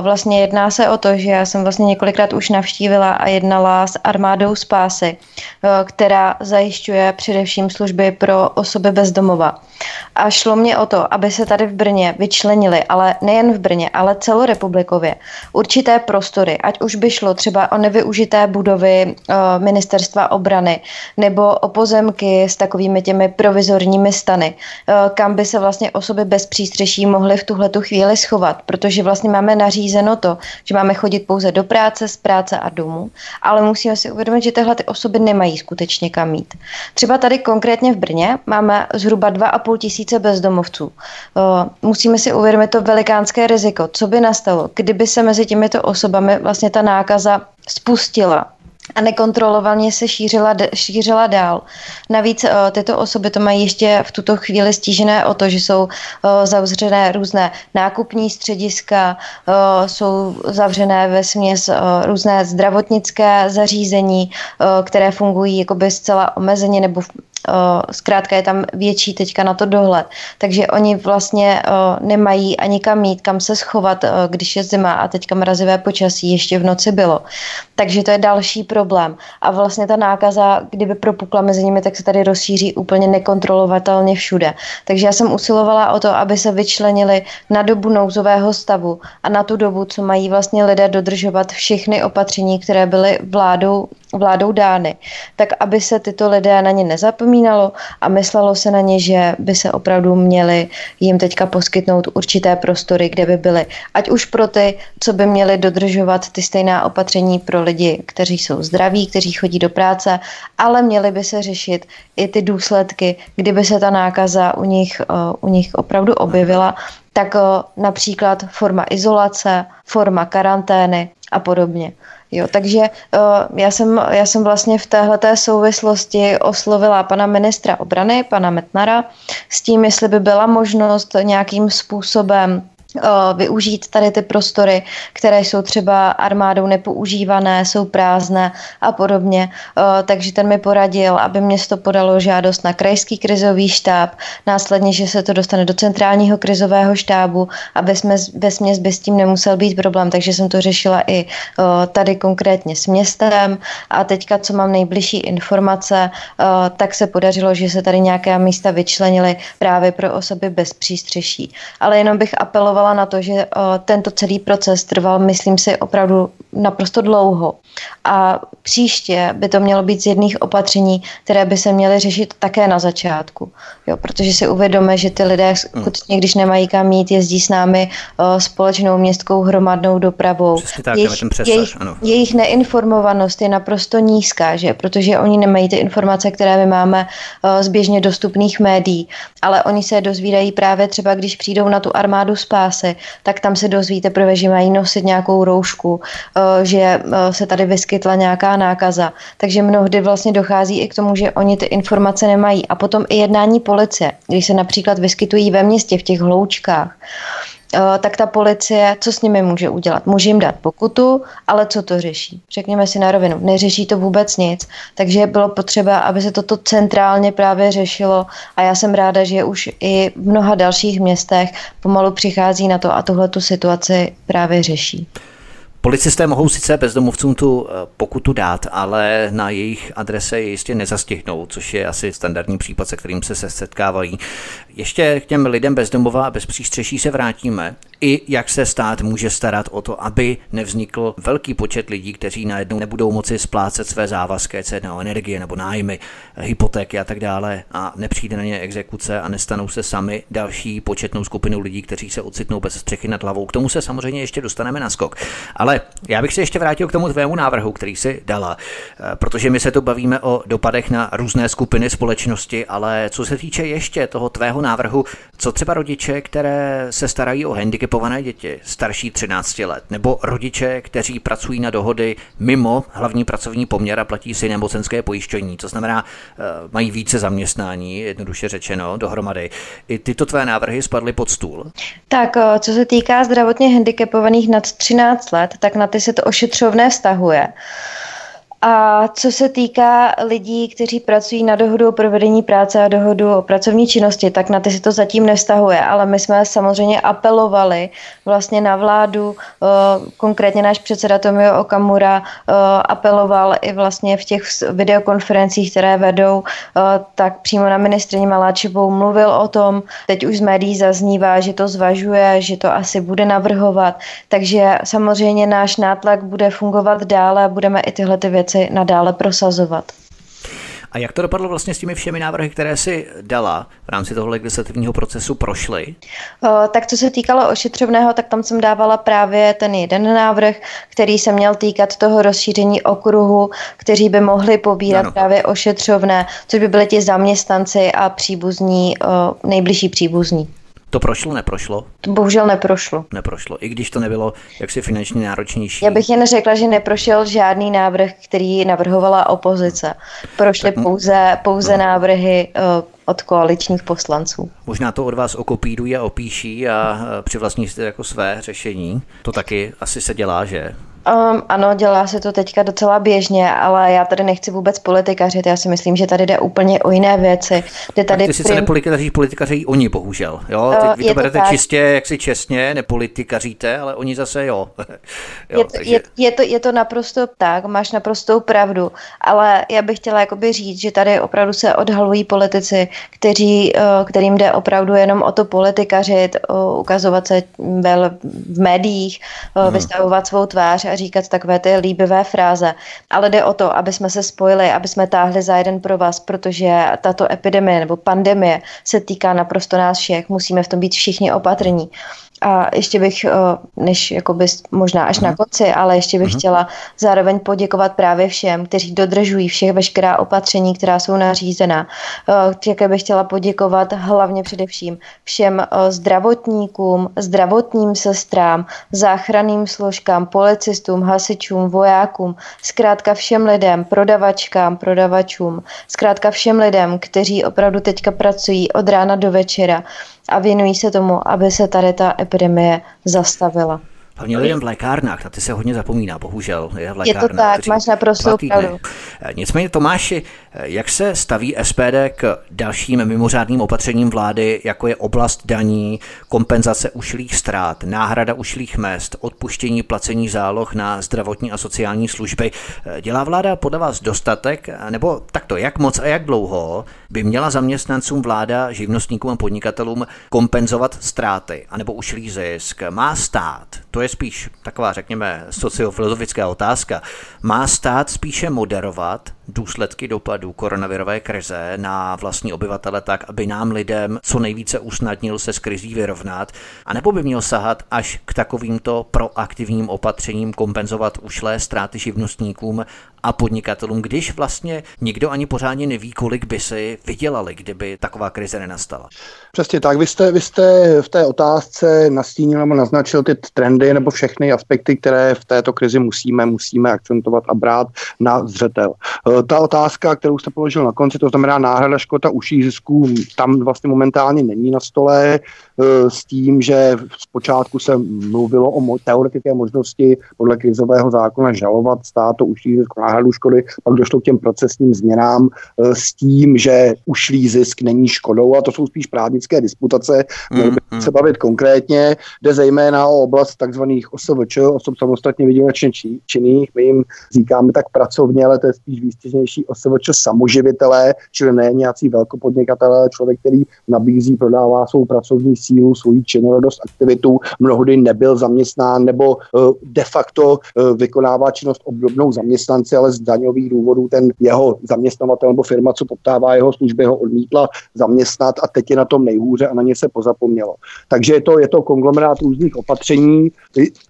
Vlastně jedná se o to, že já jsem vlastně několikrát už navštívila a jednala s Armádou spásy, která zajišťuje především služby pro osoby bez domova. A šlo mě o to, aby se tady v Brně vyčlenily, ale nejen v Brně, ale celorepublikově určité prostory, ať už by šlo třeba o nevyužité budovy Ministerstva obrany nebo o pozemky s takovými těmi provizorními stany, kam by se vlastně osoby bez přístřeší mohly v tuhletu chvíli schovat, protože vlastně máme nařízeno to, že máme chodit pouze do práce, z práce a domů. Ale musíme si uvědomit, že tyhle ty osoby nemají skutečně kam jít. Třeba tady konkrétně v Brně máme zhruba dva a půl tisíce bezdomovců. Musíme si uvědomit to velikánské riziko, co by nastalo, kdyby se mezi těmito osobami vlastně ta nákaza spustila a nekontrolovaně se šířila, šířila dál. Navíc tyto osoby to mají ještě v tuto chvíli stížené o to, že jsou zavřené různé nákupní střediska, jsou zavřené ve směs různé zdravotnické zařízení, které fungují jakoby zcela omezeně nebo zkrátka je tam větší teďka na to dohled. Takže oni vlastně nemají ani kam jít, kam se schovat, když je zima a teďka mrazivé počasí ještě v noci bylo. Takže to je další problém. A vlastně ta nákaza, kdyby propukla mezi nimi, tak se tady rozšíří úplně nekontrolovatelně všude. Takže já jsem usilovala o to, aby se vyčlenili na dobu nouzového stavu a na tu dobu, co mají vlastně lidé dodržovat všechny opatření, které byly vládou, vládou dány. Tak aby se tyto lidé na ně nezapomínali, a myslelo se na ně, že by se opravdu měli jim teďka poskytnout určité prostory, kde by byly. Ať už pro ty, co by měli dodržovat ty stejná opatření pro lidi, kteří jsou zdraví, kteří chodí do práce, ale měly by se řešit i ty důsledky, kdyby se ta nákaza u nich, u nich opravdu objevila, tak například forma izolace, forma karantény a podobně. Jo, takže uh, já, jsem, já jsem vlastně v téhleté souvislosti oslovila pana ministra obrany, pana Metnara, s tím, jestli by byla možnost nějakým způsobem využít tady ty prostory, které jsou třeba armádou nepoužívané, jsou prázdné a podobně. Takže ten mi poradil, aby město podalo žádost na krajský krizový štáb, následně, že se to dostane do centrálního krizového štábu a vesměs by s tím nemusel být problém. Takže jsem to řešila i tady konkrétně s městem a teďka, co mám nejbližší informace, tak se podařilo, že se tady nějaká místa vyčlenily právě pro osoby bez přístřeší. Ale jenom bych apelovala na to, že uh, tento celý proces trval, myslím si, opravdu naprosto dlouho. A příště by to mělo být z jedných opatření, které by se měly řešit také na začátku. Jo, protože si uvědomíme, že ty lidé skutečně, když nemají kam jít, jezdí s námi uh, společnou městskou hromadnou dopravou. Tak, jejich, ten přesaž, jejich, ano. jejich neinformovanost je naprosto nízká, že? Protože oni nemají ty informace, které my máme uh, z běžně dostupných médií, ale oni se dozvídají právě třeba, když přijdou na tu armádu spásy, tak tam se dozvíte prvé, že mají nosit nějakou roušku, uh, že uh, se tady vyskytla nějaká nákaza. Takže mnohdy vlastně dochází i k tomu, že oni ty informace nemají. A potom i jednání policie, když se například vyskytují ve městě v těch hloučkách, tak ta policie, co s nimi může udělat? Může jim dát pokutu, ale co to řeší? Řekněme si na rovinu, neřeší to vůbec nic, takže bylo potřeba, aby se toto centrálně právě řešilo a já jsem ráda, že už i v mnoha dalších městech pomalu přichází na to a tuhletu situaci právě řeší. Policisté mohou sice bezdomovcům tu pokutu dát, ale na jejich adrese je jistě nezastihnou, což je asi standardní případ, se kterým se setkávají. Ještě k těm lidem bezdomova a bez přístřeší se vrátíme. I jak se stát může starat o to, aby nevznikl velký počet lidí, kteří najednou nebudou moci splácet své závazky, cena energie nebo nájmy, hypotéky a tak dále a nepřijde na ně exekuce a nestanou se sami další početnou skupinou lidí, kteří se ocitnou bez střechy nad hlavou. K tomu se samozřejmě ještě dostaneme na skok. Ale já bych se ještě vrátil k tomu tvému návrhu, který si dala, protože my se tu bavíme o dopadech na různé skupiny společnosti, ale co se týče ještě toho tvého návrhu, co třeba rodiče, které se starají o handicap děti starší třináct let, nebo rodiče, kteří pracují na dohody mimo hlavní pracovní poměr a platí si nemocenské pojištění, to znamená, mají více zaměstnání, jednoduše řečeno, dohromady. I tyto tvé návrhy spadly pod stůl? Tak, co se týká zdravotně handicapovaných nad třináct let, tak na ty se to ošetřovné vztahuje. A co se týká lidí, kteří pracují na dohodu o provedení práce a dohodu o pracovní činnosti, tak na ty se to zatím nevztahuje, ale my jsme samozřejmě apelovali vlastně na vládu, konkrétně náš předseda Tomio Okamura apeloval i vlastně v těch videokonferencích, které vedou, tak přímo na ministryni Maláčovou mluvil o tom, teď už z médií zaznívá, že to zvažuje, že to asi bude navrhovat, takže samozřejmě náš nátlak bude fungovat dále a budeme i tyhle ty věci nadále prosazovat. A jak to dopadlo vlastně s těmi všemi návrhy, které si dala v rámci toho legislativního procesu prošly? Tak co se týkalo ošetřovného, tak tam jsem dávala právě ten jeden návrh, který se měl týkat toho rozšíření okruhu, kteří by mohli pobírat ano. právě ošetřovné, což by byli ti zaměstnanci a příbuzní, nejbližší příbuzní. To prošlo, neprošlo? To bohužel neprošlo. Neprošlo, i když to nebylo jaksi finančně náročnější. Já bych jen řekla, že neprošel žádný návrh, který navrhovala opozice. Prošly tak, pouze, pouze no. návrhy uh, od koaličních poslanců. Možná to od vás okopírují a opíší a uh, přivlastní si jako své řešení. To taky asi se dělá, že? Um, ano, dělá se to teďka docela běžně, ale já tady nechci vůbec politikařit, já si myslím, že tady jde úplně o jiné věci. Jde tady tak ty sice prim... nepolitikaří, politikaří oni bohužel, jo? Teď vy to, to berete tak. čistě, jak si čestně, nepolitikaříte, ale oni zase jo. jo je, to, takže... je, je, to, je to naprosto tak, máš naprostou pravdu, ale já bych chtěla jakoby říct, že tady opravdu se odhalují politici, kteří, kterým jde opravdu jenom o to politikařit, ukazovat se v médiích, hmm. vystavovat svou tvář a říkat takové ty líbivé fráze. Ale jde o to, aby jsme se spojili, aby jsme táhli za jeden provaz, protože tato epidemie nebo pandemie se týká naprosto nás všech. Musíme v tom být všichni opatrní. A ještě bych, než jakoby možná až Aha. na konci, ale ještě bych Aha. chtěla zároveň poděkovat právě všem, kteří dodržují všech veškerá opatření, která jsou nařízená. Také bych chtěla poděkovat hlavně především všem zdravotníkům, zdravotním sestrám, záchranným složkám, policistům, hasičům, vojákům, zkrátka všem lidem, prodavačkám, prodavačům, zkrátka všem lidem, kteří opravdu teďka pracují od rána do večera a věnují se tomu, aby se tady ta epidemie zastavila. Hlavně lidem v lékárnách, na ty se hodně zapomíná, bohužel. Je, v lékárnách, je to tak, máš naprosto pravdu. Nicméně, Tomáši, jak se staví S P D k dalším mimořádným opatřením vlády, jako je oblast daní, kompenzace ušlých ztrát, náhrada ušlých mezd, odpuštění placení záloh na zdravotní a sociální služby? Dělá vláda podle vás dostatek, nebo takto, jak moc a jak dlouho by měla zaměstnancům vláda, živnostníkům a podnikatelům kompenzovat ztráty, anebo ušlý zisk? Má stát? To to je spíš taková, řekněme, sociofilozofická otázka, má stát spíše moderovat důsledky dopadů koronavirové krize na vlastní obyvatele tak, aby nám lidem co nejvíce usnadnil se s krizí vyrovnat, anebo by měl sahat až k takovýmto proaktivním opatřením kompenzovat ušlé ztráty živnostníkům a podnikatelům, když vlastně nikdo ani pořádně neví, kolik by si vydělali, kdyby taková krize nenastala. Přesně tak. Vy jste, vy jste v té otázce nastínil nebo naznačil ty trendy nebo všechny aspekty, které v této krizi musíme, musíme akcentovat a brát na zřetel. Ta otázka, kterou jste položil na konci, to znamená náhrada škoda uších zisků, tam vlastně momentálně není na stole s tím, že zpočátku se mluvilo o mo- teoretické možnosti podle krizového zákona žalovat stát o ušlý zisk, náhradu škody, pak došlo k těm procesním změnám s tím, že ušlý zisk není škodou, a to jsou spíš právnické disputace, měl bych se bavit konkrétně, jde zejména o oblast takzvaných OSVČ, osob samostatně výdělečně činných, my jim říkáme tak pracovně, ale to je spíš výstěžnější OSVČ samoživitelé, čili ne nějací velkopodnikatelé, člověk, který nabízí, prodává svou pracovní sílu, svoji činnost, aktivitu, mnohdy nebyl zaměstnán nebo de facto vykonává činnost obdobnou zaměstnanci, ale z daňových důvodů ten jeho zaměstnavatel nebo firma, co poptává jeho služby, ho odmítla zaměstnat a teď je na tom nejhůře a na ně se pozapomnělo. Takže je to, je to konglomerát různých opatření.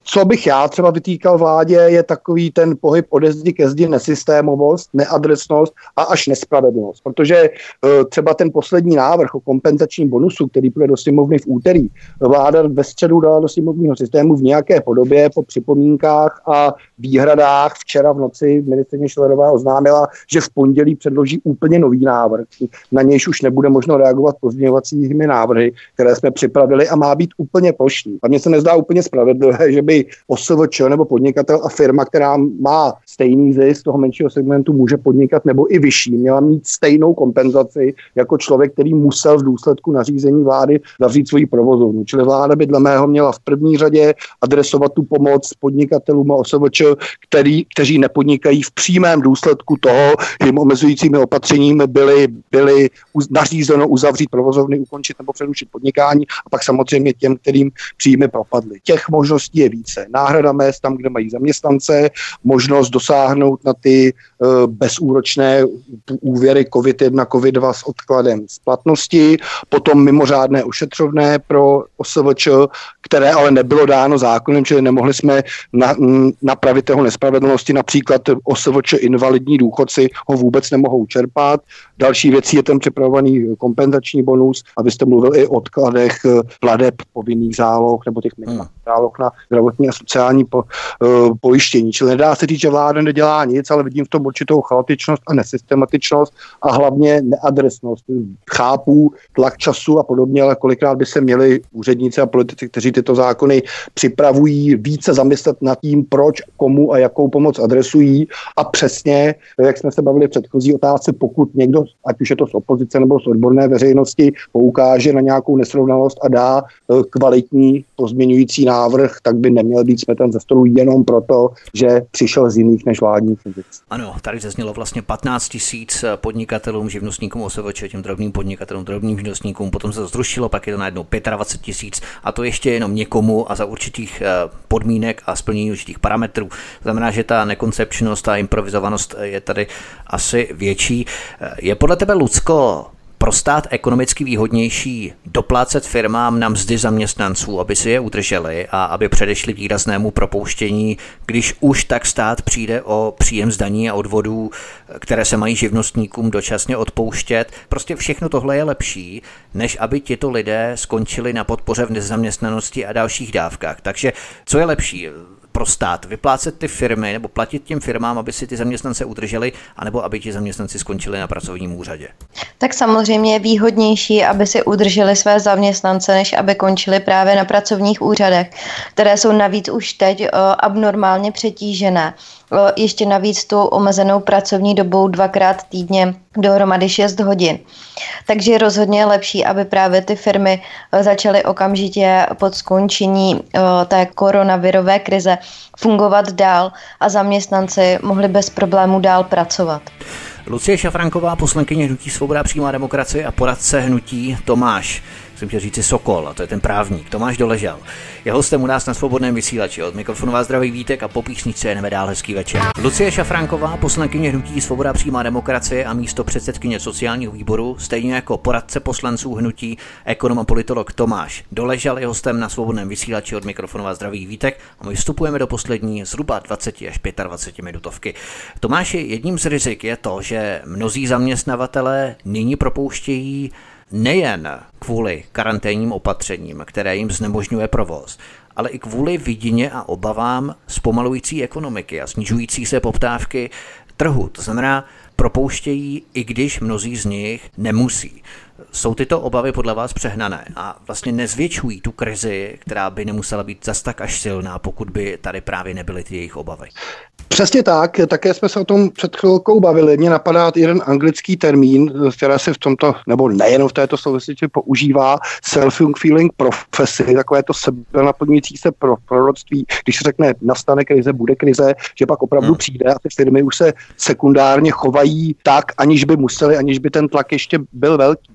Co bych já třeba vytýkal vládě, je takový ten pohyb ode zdi ke zdi, nesystémovost, neadresnost a až nespravedlnost, protože třeba ten poslední návrh o kompenzačním bonusu, který půjde do sněmovny v úterý, vláda ve středu dala do sněmovního systému v nějaké podobě po připomínkách a výhradách. Včera v noci ministryně Schillerová oznámila, že v pondělí předloží úplně nový návrh, na nějž už nebude možno reagovat pozměňovacími návrhy, které jsme připravili, a má být úplně plošný. A mně se nezdá úplně spravedlivé, že by OSVČ nebo podnikatel a firma, která má stejný zisk toho menšího segmentu, může podnikat nebo i vyšší, měla mít stejnou kompenzaci jako člověk, který musel v důsledku nařízení vlády zavřít svoji provozovnu. Čili vláda by dle mého měla v první řadě adresovat tu pomoc podnikatelům a OSVČ, který, kteří nepodnikají v přímém důsledku toho, že jim omezujícími opatřeními byly, byly nařízeno uzavřít provozovny, ukončit nebo přerušit podnikání, a pak samozřejmě těm, kterým příjmy propadly. Těch možností je více. Náhrada mezd tam, kde mají zaměstnance, možnost dosáhnout na ty uh, bezúročné úvěry COVID jedna, COVID dva s odkladem splatnosti, potom mimořádné ošetřovné pro OSVČ, které ale nebylo dáno zákonem, čili nemohli jsme na, m, napravit jeho nespravedlnosti, například OSVČ invalidní důchodci ho vůbec nemohou čerpat. Další věcí je ten připravovaný kompenzační bonus, a vy jste mluvil i o odkladech plateb povinných záloh nebo těch minimálních záloh na zdravotní a sociální po, uh, pojištění. Čili nedá se říct, že vláda nedělá nic, ale vidím v tom určitou chaotičnost a nesystematičnost a hlavně neadresnost. Chápu tlak času a podobně, ale kolikrát by se měli úředníci a politici, kteří tyto zákony připravují, více zamyslet nad tím, proč, komu a jakou pomoc adresují, a přesně, jak jsme se bavili v předchozí otázce, pokud někdo, ať už je to z opozice nebo z odborné veřejnosti, poukáže na nějakou nesrovnalost a dá kvalitní pozměňující návrh, tak by neměl být smeten ze stolu jenom proto, že přišel z jiných než vládních pozic. Ano, tady zaznělo vlastně patnáct tisíc podnikatelům, živnostníkům, OSVČ, těm drobným podnikatelům, drobným živnostníkům, potom se to zrušilo, pak je to najednou dvacet pět tisíc, a to ještě jenom někomu a za určitých podmínek a splnění určitých parametrů. Znamená, že ta nekoncepčnost, ta improvizovanost je tady asi větší. Je podle tebe, Lucko, pro stát ekonomicky výhodnější doplácet firmám na mzdy zaměstnanců, aby si je udrželi a aby předešli výraznému propouštění, když už tak stát přijde o příjem z daní a odvodů, které se mají živnostníkům dočasně odpouštět? Prostě všechno tohle je lepší, než aby tito lidé skončili na podpoře v nezaměstnanosti a dalších dávkách. Takže co je lepší pro stát? Vyplácet ty firmy nebo platit těm firmám, aby si ty zaměstnance udrželi, anebo aby ti zaměstnanci skončili na pracovním úřadě? Tak samozřejmě je výhodnější, aby si udrželi své zaměstnance, než aby končili právě na pracovních úřadech, které jsou navíc už teď abnormálně přetížené. Ještě navíc tu omezenou pracovní dobou dvakrát týdně dohromady šest hodin. Takže je rozhodně lepší, aby právě ty firmy začaly okamžitě pod skončení té koronavirové krize fungovat dál a zaměstnanci mohli bez problémů dál pracovat. Lucie Šafránková, poslankyně hnutí Svoboda a přímá demokracie a poradce hnutí Tomáš jsem chtěl říci Sokol, a to je ten právník, Tomáš Doležal. Je hostem u nás na Svobodném vysílači. Od mikrofonu vás zdraví Vítek a po písničce jdeme dál hezký večer. Lucie Šafránková, poslankyně hnutí Svoboda a přímá demokracie a místo předsedkyně sociálního výboru, stejně jako poradce poslanců hnutí, ekonom a politolog Tomáš Doležal je hostem na Svobodném vysílači. Od mikrofonu vás zdraví Vítek a my vstupujeme do poslední zhruba dvacet až dvacet pět minutovky. Tomáši, jedním z rizik je to, že mnozí zaměstnavatelé nyní propouštějí nejen kvůli karanténním opatřením, které jim znemožňuje provoz, ale i kvůli vidině a obavám zpomalující ekonomiky a snižující se poptávky trhu. To znamená, propouštějí, i když mnozí z nich nemusí. Jsou tyto obavy podle vás přehnané a vlastně nezvětšují tu krizi, která by nemusela být zas tak až silná, pokud by tady právě nebyly ty jejich obavy? Přesně tak, také jsme se o tom před chvilkou bavili. Mě napadá jeden anglický termín, který se v tomto, nebo nejenom v této souvislosti používá, self-fulfilling prophecy, takové to sebenaplňující se pro proroctví. Když se řekne, nastane krize, bude krize, že pak opravdu hmm. přijde a ty firmy už se sekundárně chovají tak, aniž by museli, aniž by ten tlak ještě byl velký.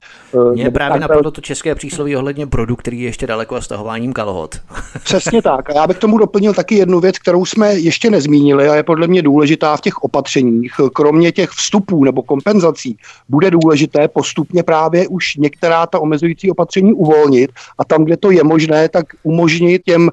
Mě právě napadlo to české přísloví ohledně brodu, který je ještě daleko a stahováním kalhot. Přesně tak. A já bych k tomu doplnil taky jednu věc, kterou jsme ještě nezmínili a je podle mě důležitá v těch opatřeních. Kromě těch vstupů nebo kompenzací bude důležité postupně právě už některá ta omezující opatření uvolnit a tam, kde to je možné, tak umožnit těm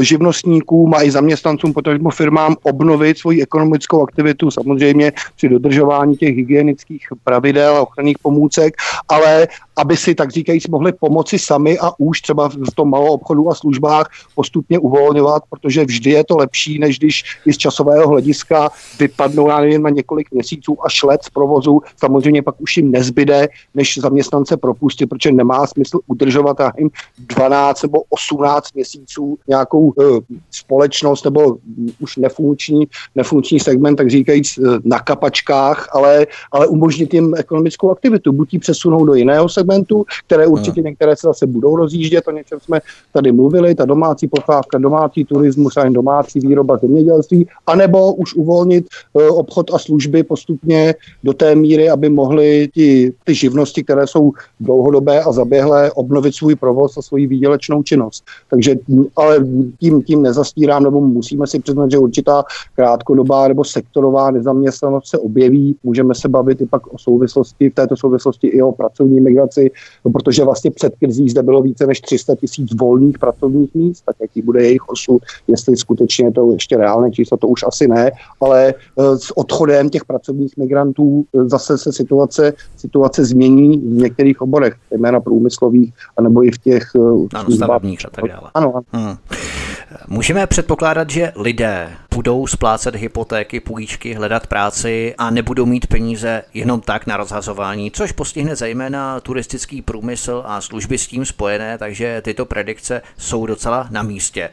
živnostníkům a i zaměstnancům, potažmo firmám obnovit svoji ekonomickou aktivitu, samozřejmě při dodržování těch hygienických pravidel a ochranných pomůcek, ale aby si, tak říkajíc, mohli pomoci sami a už třeba v tom malou obchodu a službách postupně uvolňovat, protože vždy je to lepší, než když i z časového hlediska vypadnou na, na několik měsíců až let z provozu. Samozřejmě pak už jim nezbyde, než zaměstnance propustit, protože nemá smysl udržovat jim dvanáct nebo osmnáct měsíců nějakou uh, společnost nebo uh, už nefunkční, nefunkční segment, tak říkajíc, uh, na kapačkách, ale, ale umožnit jim ekonomickou aktivitu, buď ji přesunou do jiného segmentu, které určitě některé se zase budou rozjíždět, o něčem jsme tady mluvili, ta domácí poptávka, domácí turismus, a domácí výroba, zemědělství, anebo už uvolnit uh, obchod a služby postupně do té míry, aby mohly ty, ty živnosti, které jsou dlouhodobé a zaběhlé, obnovit svůj provoz a svoji výdělečnou činnost. Takže ale tím, tím nezastírám, nebo musíme si přiznat, že určitá krátkodobá nebo sektorová nezaměstnanost se objeví, můžeme se bavit i pak o souvislosti, v této souvislosti i o pracovní migraci, no protože vlastně před krizí zde bylo více než tři sta tisíc volných pracovních míst, tak jaký bude jejich osud, jestli skutečně to ještě reálné číslo, to už asi ne, ale s odchodem těch pracovních migrantů zase se situace, situace změní v některých oborech, zejména průmyslových, anebo i v těch stavebních a tak dále. Ano. Hmm. Můžeme předpokládat, že lidé budou splácet hypotéky, půjčky, hledat práci a nebudou mít peníze jenom tak na rozhazování, což postihne zejména turistický průmysl a služby s tím spojené, takže tyto predikce jsou docela na místě.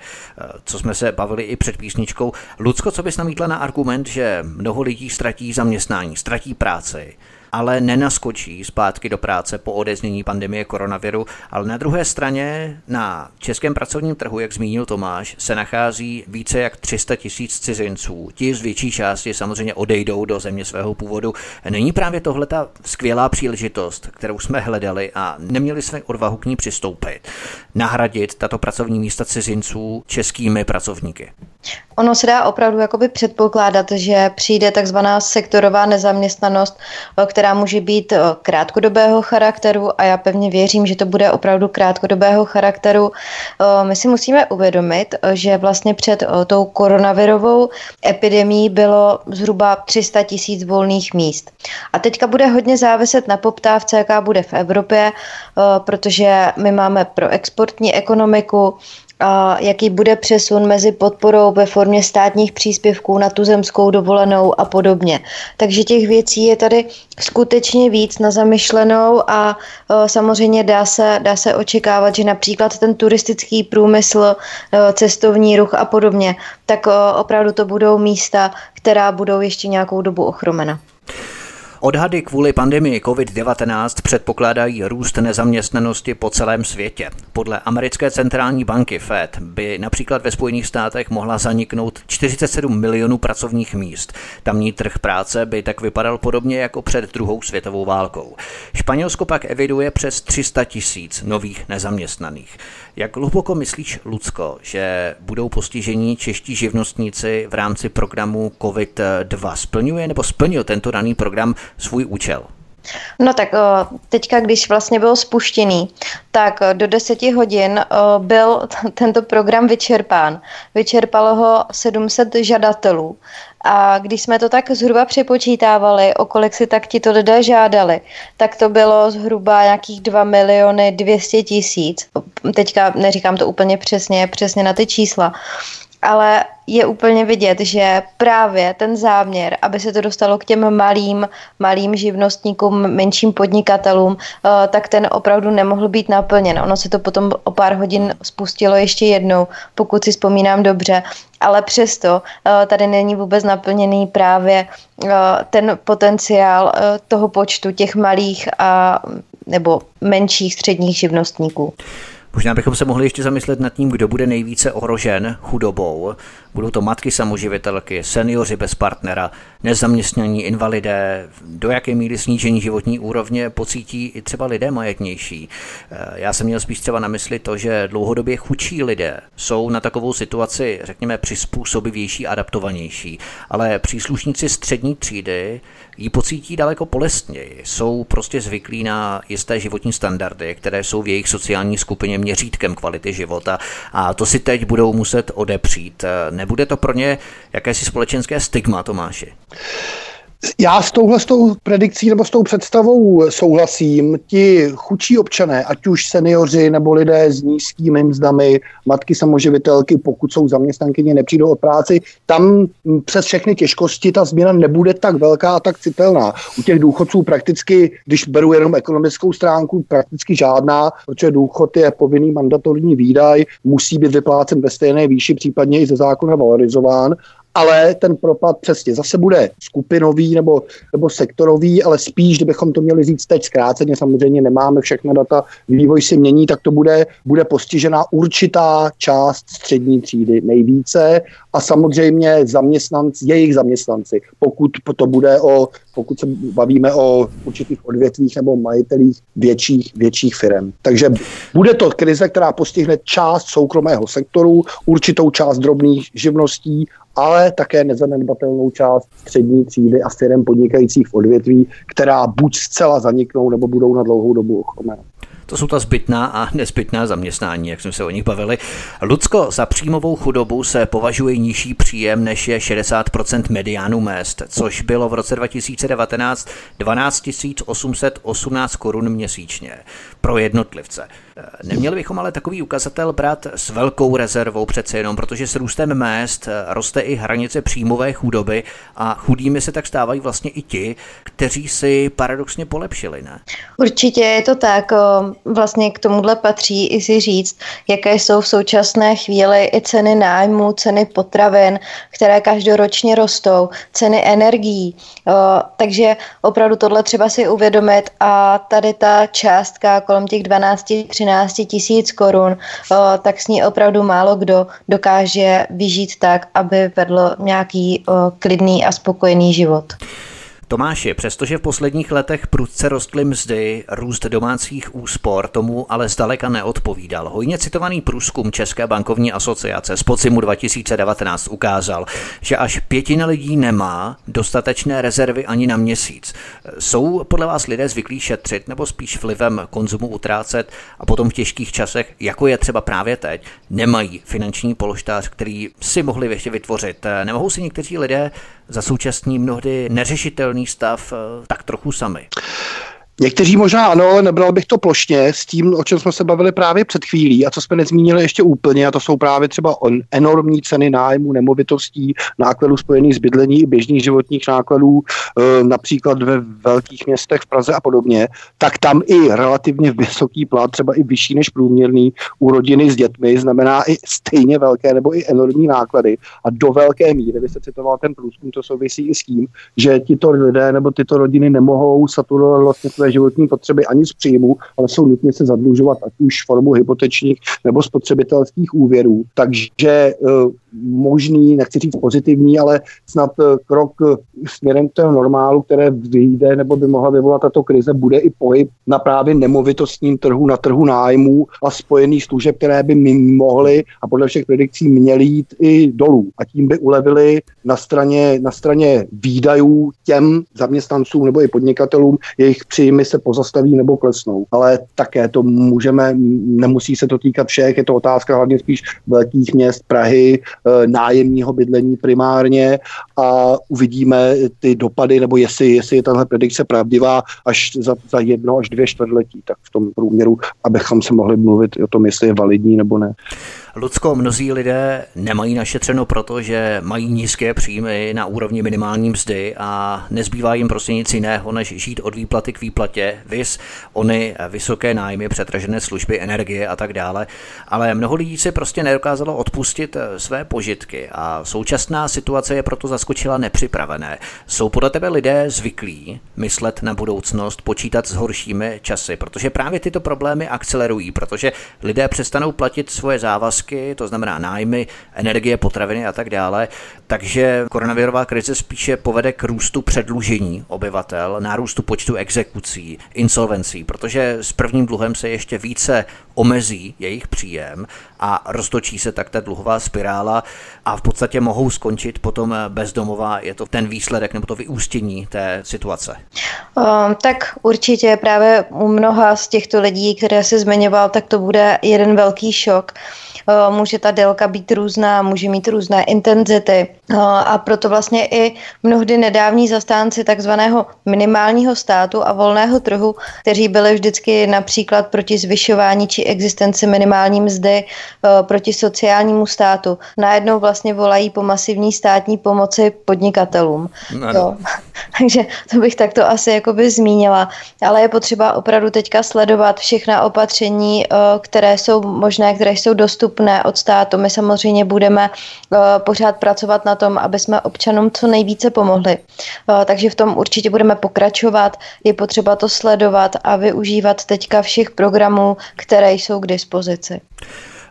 Co jsme se bavili i před písničkou. Lucko, co bys namítla na argument, že mnoho lidí ztratí zaměstnání, ztratí práci, ale nenaskočí zpátky do práce po odeznění pandemie koronaviru, ale na druhé straně na českém pracovním trhu, jak zmínil Tomáš, se nachází více jak tři sta tisíc cizinců. Ti z větší části samozřejmě odejdou do země svého původu. Není právě tohle ta skvělá příležitost, kterou jsme hledali a neměli jsme odvahu k ní přistoupit, nahradit tato pracovní místa cizinců českými pracovníky? Ono se dá opravdu jakoby předpokládat, že přijde takzvaná sektorová nezaměstnanost, která může být krátkodobého charakteru a já pevně věřím, že to bude opravdu krátkodobého charakteru. My si musíme uvědomit, že vlastně před tou koronavirovou epidemií bylo zhruba tři sta tisíc volných míst. A teďka bude hodně záviset na poptávce, jaká bude v Evropě, protože my máme proexportní ekonomiku, a jaký bude přesun mezi podporou ve formě státních příspěvků na tuzemskou dovolenou a podobně. Takže těch věcí je tady skutečně víc na zamyšlenou a e, samozřejmě dá se, dá se očekávat, že například ten turistický průmysl, e, cestovní ruch a podobně, tak e, opravdu to budou místa, která budou ještě nějakou dobu ochromena. Odhady kvůli pandemii covid devatenáct předpokládají růst nezaměstnanosti po celém světě. Podle americké centrální banky Fed by například ve Spojených státech mohla zaniknout čtyřicet sedm milionů pracovních míst. Tamní trh práce by tak vypadal podobně jako před druhou světovou válkou. Španělsko pak eviduje přes tři sta tisíc nových nezaměstnaných. Jak hluboko myslíš, Lucko, že budou postiženi čeští živnostníci v rámci programu covid dva? Splňuje nebo splnil tento daný program svůj účel? No tak teďka, když vlastně byl spuštěný, tak do deseti hodin byl tento program vyčerpán. Vyčerpalo ho sedm set žadatelů. A když jsme to tak zhruba přepočítávali, o kolik si tak tito lidé žádali, tak to bylo zhruba nějakých dva miliony dvě stě tisíc. Teďka neříkám to úplně přesně, přesně na ty čísla. Ale je úplně vidět, že právě ten záměr, aby se to dostalo k těm malým, malým živnostníkům, menším podnikatelům, tak ten opravdu nemohl být naplněn. Ono se to potom o pár hodin spustilo ještě jednou, pokud si vzpomínám dobře, ale přesto tady není vůbec naplněný právě ten potenciál toho počtu těch malých a, nebo menších středních živnostníků. Možná bychom se mohli ještě zamyslet nad tím, kdo bude nejvíce ohrožen chudobou. Budou to matky samoživitelky, seniori bez partnera, nezaměstnaní, invalidé, do jaké míry snížení životní úrovně pocítí i třeba lidé majetnější. Já jsem měl spíš třeba na mysli to, že dlouhodobě chudší lidé jsou na takovou situaci, řekněme, přizpůsobivější, adaptovanější, ale příslušníci střední třídy ji pocítí daleko bolestněji. Jsou prostě zvyklí na jisté životní standardy, které jsou v jejich sociální skupině měřítkem kvality života, a to si teď budou muset odepřít. Nebude to pro ně jakési společenské stigma, Tomáši? Já s touhle s tou predikcí nebo s tou představou souhlasím. Ti chudší občané, ať už seniori nebo lidé s nízkými mzdami, matky samoživitelky, pokud jsou zaměstnankyně, nepřijdou od práci, tam přes všechny těžkosti ta změna nebude tak velká a tak citelná. U těch důchodců prakticky, když beru jenom ekonomickou stránku, prakticky žádná, protože důchod je povinný mandatorní výdaj, musí být vyplácen ve stejné výši, případně i ze zákona valorizován. Ale ten propad přesně zase bude skupinový nebo, nebo sektorový, ale spíš, kdybychom to měli říct teď zkráceně, samozřejmě nemáme všechna data, vývoj se mění, tak to bude, bude postižena určitá část střední třídy nejvíce a samozřejmě zaměstnanci, jejich zaměstnanci, pokud to bude o, pokud se bavíme o určitých odvětvích nebo majitelích větších, větších firem. Takže bude to krize, která postihne část soukromého sektoru, určitou část drobných živností, ale také nezanedbatelnou část střední třídy a firem podnikajících v odvětví, která buď zcela zaniknou, nebo budou na dlouhou dobu ochromena. To jsou ta zbytná a nezbytná zaměstnání, jak jsme se o nich bavili. Lucko, za příjmovou chudobu se považuje nižší příjem, než je šedesát procent mediánu mezd, což bylo v roce dva tisíce devatenáct dvanáct tisíc osm set osmnáct korun měsíčně pro jednotlivce. Neměli bychom ale takový ukazatel brát s velkou rezervou přece jenom, protože s růstem mezd roste i hranice příjmové chudoby a chudými se tak stávají vlastně i ti, kteří si paradoxně polepšili, ne? Určitě je to tak. Vlastně k tomuhle patří i si říct, jaké jsou v současné chvíli i ceny nájmu, ceny potravin, které každoročně rostou, ceny energií. Takže opravdu tohle třeba si uvědomit a tady ta částka kolem těch dvanáct až třináct tisíc korun, tak s ní opravdu málo kdo dokáže vyžít tak, aby vedlo nějaký klidný a spokojený život. Tomáši, přestože v posledních letech prudce rostly mzdy, růst domácích úspor tomu ale zdaleka neodpovídal. Hojně citovaný průzkum České bankovní asociace z podzimu dva tisíce devatenáct ukázal, že až pětina lidí nemá dostatečné rezervy ani na měsíc. Jsou podle vás lidé zvyklí šetřit nebo spíš vlivem konzumu utrácet a potom v těžkých časech, jako je třeba právě teď, nemají finanční polštář, který si mohli ještě vytvořit? Nemohou si někteří lidé za současný mnohdy neřešitelný stav tak trochu sami? Někteří možná ano, ale nebral bych to plošně s tím, o čem jsme se bavili právě před chvílí a co jsme nezmínili ještě úplně, a to jsou právě třeba on, enormní ceny nájmu nemovitostí, nákladů spojených s bydlení i běžných životních nákladů, e, například ve velkých městech v Praze a podobně, tak tam i relativně vysoký plat, třeba i vyšší než průměrný u rodiny s dětmi, znamená i stejně velké nebo i enormní náklady. A do velké míry, vy jste citoval ten průzkum, to souvisí i s tím, že tyto lidé nebo tyto rodiny nemohou saturovat vlastně své životní potřeby ani z příjmu, ale jsou nutně se zadlužovat ať už formou hypotečních nebo spotřebitelských úvěrů. Takže možný, nechci říct pozitivní, ale snad krok směrem k toho normálu, které vyjde nebo by mohla vyvolat tato krize, bude i pohyb na právě nemovitostním trhu, na trhu nájmů a spojených služeb, které by mohly a podle všech predikcí měly jít i dolů. A tím by ulevili na straně, na straně výdajů těm zaměstnancům nebo i podnikatelům, jejich příjmy se pozastaví nebo klesnou. Ale také to můžeme, nemusí se to týkat všech, je to otázka hlavně spíš velkých měst, Prahy, nájemního bydlení primárně a uvidíme ty dopady, nebo jestli, jestli je tahle predikce pravdivá až za, za jedno až dvě čtvrtletí, tak v tom průměru, abychom se mohli mluvit o tom, jestli je validní nebo ne. Lucko, mnozí lidé nemají našetřeno proto, že mají nízké příjmy na úrovni minimální mzdy a nezbývá jim prostě nic jiného, než žít od výplaty k výplatě, viz ony vysoké nájmy, přetražené služby, energie a tak dále. Ale mnoho lidí si prostě nedokázalo odpustit své požitky a současná situace je proto zaskočila nepřipravené. Jsou podle tebe lidé zvyklí myslet na budoucnost, počítat s horšími časy, protože právě tyto problémy akcelerují, protože lidé přestanou platit svoje závazky, to znamená nájmy, energie, potraviny a tak dále. Takže koronavirová krize spíše povede k růstu předlužení obyvatel, nárůstu počtu exekucí, insolvencí, protože s prvním dluhem se ještě více omezí jejich příjem a roztočí se tak ta dluhová spirála a v podstatě mohou skončit potom bezdomová. Je to ten výsledek nebo to vyústění té situace? Um, tak určitě právě u mnoha z těchto lidí, které jsi zmiňoval, tak to bude jeden velký šok. Může ta délka být různá, může mít různé intenzity a proto vlastně i mnohdy nedávní zastánci takzvaného minimálního státu a volného trhu, kteří byli vždycky například proti zvyšování či existenci minimální mzdy, proti sociálnímu státu, najednou vlastně volají po masivní státní pomoci podnikatelům. No, takže to bych takto asi jakoby zmínila, ale je potřeba opravdu teďka sledovat všechna opatření, které jsou možné, které jsou dostupné od státu. My samozřejmě budeme uh, pořád pracovat na tom, aby jsme občanům co nejvíce pomohli. Uh, takže v tom určitě budeme pokračovat. Je potřeba to sledovat a využívat teďka všech programů, které jsou k dispozici.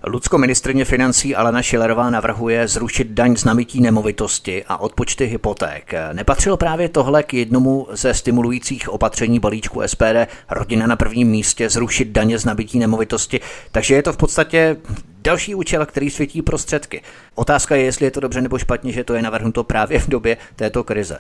Lucko, ministryně financí Alena Schillerová navrhuje zrušit daň z nabytí nemovitosti a odpočty hypoték. Nepatřilo právě tohle k jednomu ze stimulujících opatření balíčku S P D Rodina na prvním místě, zrušit daně z nabytí nemovitosti? Takže je to v podstatě další účel, který světí prostředky. Otázka je, jestli je to dobře nebo špatně, že to je navrhnuto právě v době této krize.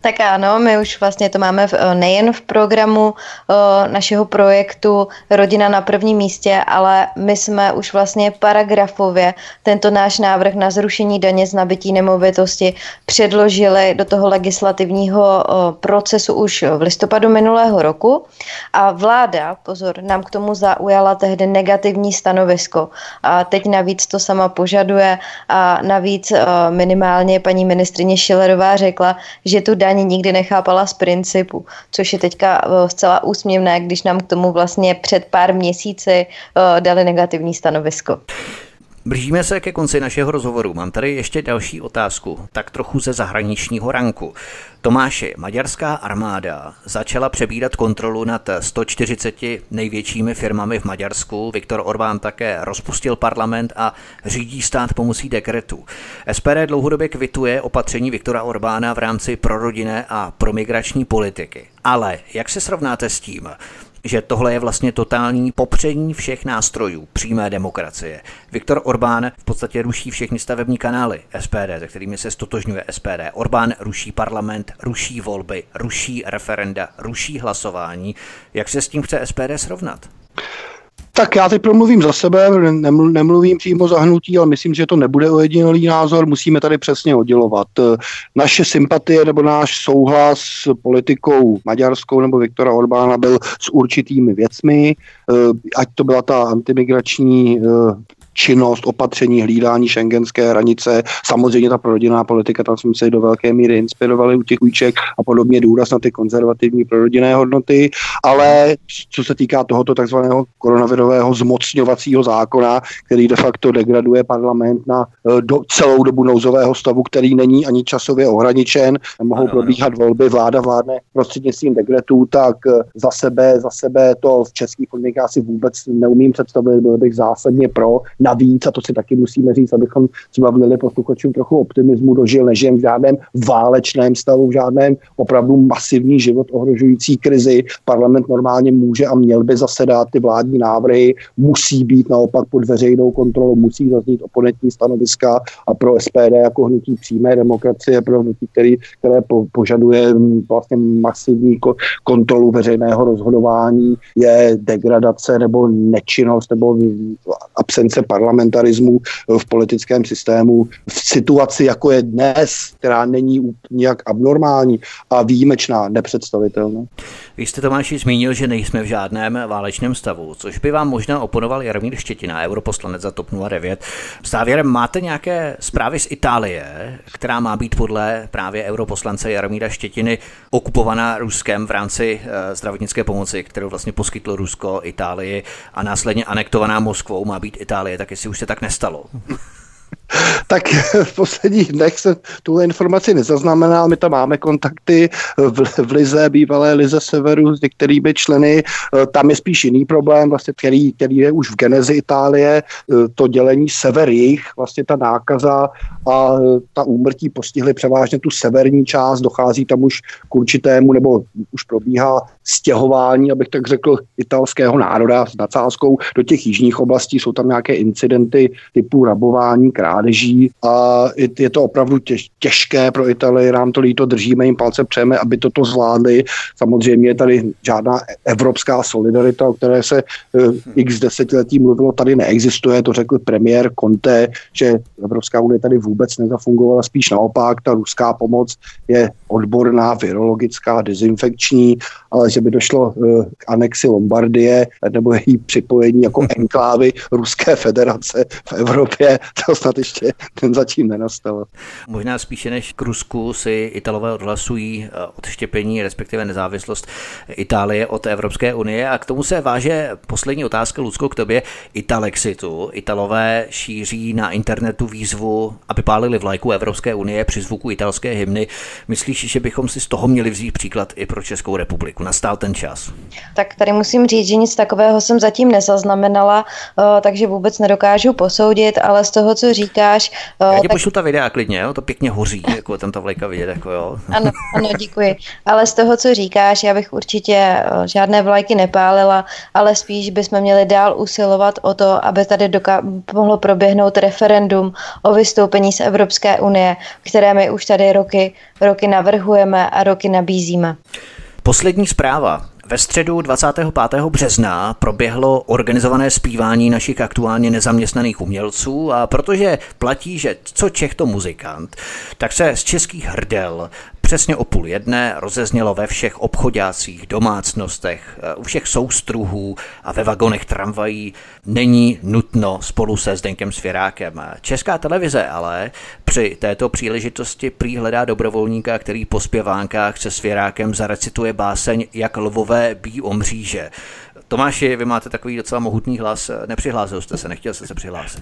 Tak ano, my už vlastně to máme v, nejen v programu uh, našeho projektu Rodina na prvním místě, ale my jsme už vlastně paragrafově tento náš návrh na zrušení daně z nabytí nemovitosti předložili do toho legislativního uh, procesu už v listopadu minulého roku a vláda, pozor, nám k tomu zaujala tehdy negativní stanovisko. A teď navíc to sama požaduje a navíc minimálně paní ministryně Schillerová řekla, že tu daň nikdy nechápala z principu, což je teďka zcela úsměvné, když nám k tomu vlastně před pár měsíci dali negativní stanovisko. Blížíme se ke konci našeho rozhovoru. Mám tady ještě další otázku, tak trochu ze zahraničního ranku. Tomáši, maďarská armáda začala přebírat kontrolu nad sto čtyřiceti největšími firmami v Maďarsku. Viktor Orbán také rozpustil parlament a řídí stát pomocí dekretů. S P D dlouhodobě kvituje opatření Viktora Orbána v rámci prorodinné a promigrační politiky. Ale jak se srovnáte s tím, že tohle je vlastně totální popření všech nástrojů přímé demokracie? Viktor Orbán v podstatě ruší všechny stavební kanály S P D, se kterými se stotožňuje S P D. Orbán ruší parlament, ruší volby, ruší referenda, ruší hlasování. Jak se s tím chce S P D srovnat? Tak já teď promluvím za sebe, nemluvím přímo za hnutí, ale myslím, že to nebude ojedinělý názor, musíme tady přesně oddělovat. Naše sympatie nebo náš souhlas s politikou maďarskou nebo Viktora Orbána byl s určitými věcmi, ať to byla ta antimigrační činnost, opatření, hlídání šengenské hranice, samozřejmě ta prorodinná politika, tam jsme se do velké míry inspirovali u těch ujíček a podobně důraz na ty konzervativní prorodinné hodnoty, ale co se týká tohoto takzvaného koronavirového zmocňovacího zákona, který de facto degraduje parlament na do, celou dobu nouzového stavu, který není ani časově ohraničen, mohou probíhat volby, vláda vládne prostřednictvím dekretů, tak za sebe, za sebe to v českých podmínkách si vůbec neumím představit, byl bych zásadně pro. Navíc, a to si taky musíme říct, abychom zbavili posluchačům trochu optimismu, dožil, nežijem v žádném válečném stavu, v žádném opravdu masivní život ohrožující krizi. Parlament normálně může a měl by zasedat, ty vládní návrhy musí být naopak pod veřejnou kontrolou, musí zaznít oponentní stanoviska a pro S P D jako hnutí přímé demokracie, pro hnutí, který, které po, požaduje vlastně masivní ko, kontrolu veřejného rozhodování, je degradace nebo nečinnost nebo absence parlamentarismu v politickém systému v situaci, jako je dnes, která není úplně abnormální a výjimečná, nepředstavitelná. Vy jste, Tomáši, zmínil, že nejsme v žádném válečném stavu, což by vám možná oponoval Jaromír Štětina, europoslanec za TOP nula devět. Závěrem máte nějaké zprávy z Itálie, která má být podle právě europoslance Jaromíra Štětiny okupovaná Ruskem v rámci zdravotnické pomoci, kterou vlastně poskytlo Rusko Itálii a následně anektovaná Moskvou má být Itálie, tak jestli už se tak nestalo. Tak v posledních dnech jsem tuhle informaci nezaznamenal, my tam máme kontakty v, v Lize, bývalé Lize Severu s některými členy, tam je spíš jiný problém, vlastně, který, který je už v genezi Itálie, to dělení sever-jih, vlastně ta nákaza a ta úmrtí postihly převážně tu severní část, dochází tam už k určitému, nebo už probíhá stěhování, abych tak řekl, italského národa s nadsázkou do těch jižních oblastí, jsou tam nějaké incidenty typu rabování, krádeží a je to opravdu těž, těžké pro Italii, nám to líto, držíme jim palce, přejeme, aby toto zvládli. Samozřejmě je tady žádná evropská solidarita, o které se uh, x desetiletí mluvilo, tady neexistuje, to řekl premiér Conte, že Evropská unie tady vůbec nezafungovala, spíš naopak, ta ruská pomoc je odborná, virologická, dezinfekční, ale že by došlo uh, k anexi Lombardie nebo její připojení jako enklávy Ruské federace v Evropě, to snad ještě ten zatím nenastal. Možná spíše než k Rusku si Italové odhlasují odštěpení, respektive nezávislost Itálie od Evropské unie a k tomu se váže poslední otázka, Lucko, k tobě, Italexitu. Italové šíří na internetu výzvu, aby pálili vlajku Evropské unie při zvuku italské hymny. Myslíš, že bychom si z toho měli vzít příklad i pro Českou republiku? Nastal ten čas. Tak tady musím říct, že nic takového jsem zatím nezaznamenala, takže vůbec nedokážu posoudit, ale z toho, co říkáš. Já ti tak... pošlu ta videa klidně, jo? To pěkně hoří, jako tam ta vlajka vidět. Jako, jo. Ano, ano, děkuji. Ale z toho, co říkáš, já bych určitě žádné vlajky nepálila, ale spíš bychom měli dál usilovat o to, aby tady doka- mohlo proběhnout referendum o vystoupení z Evropské unie, které my už tady roky, roky navrhujeme a roky nabízíme. Poslední zpráva. Ve středu dvacátého pátého března proběhlo organizované zpívání našich aktuálně nezaměstnaných umělců a protože platí, že co Čech to muzikant, tak se z českých hrdel přesně o půl jedné rozeznělo ve všech obchoďácích, domácnostech, u všech soustruhů a ve vagonech tramvají Není nutno spolu se Zdeňkem Svěrákem. Česká televize ale při této příležitosti prý hledá dobrovolníka, který po zpěvánkách se Svěrákem zarecituje báseň Jak lvové bíjí o mříže. Tomáši, vy máte takový docela mohutný hlas, nepřihlásil jste se, nechtěl jste se přihlásit.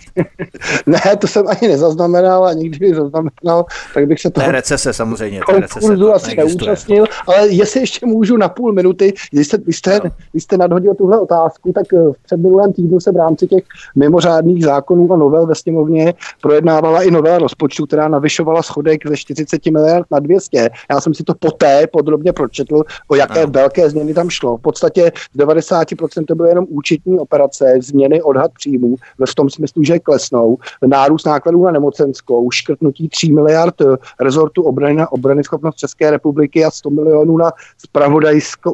Ne, to jsem ani nezaznamenal a nikdy bych zaznamenal, tak bych se toho... Té recese samozřejmě, té recese to asi neúčastnil, ale jestli ještě můžu na půl minuty, když jste, když jste, no. když jste nadhodil tuhle otázku, tak v předminulém týdnu se v rámci těch mimořádných zákonů a novel ve sněmovně projednávala i novela rozpočtu, která navyšovala schodek ze čtyřicet miliard na dvě stě. Já jsem si to poté podrobně pročetl, o jaké no. velké změny tam šlo. V podstatě z devadesát procent to byly jenom účetní operace, změny odhad příjmů v tom smyslu, že klesnou, nárůst nákladů na nemocenskou, škrtnutí tří miliard rezortu obrany na obrany schopnosti bezpečnost České republiky a sto milionů na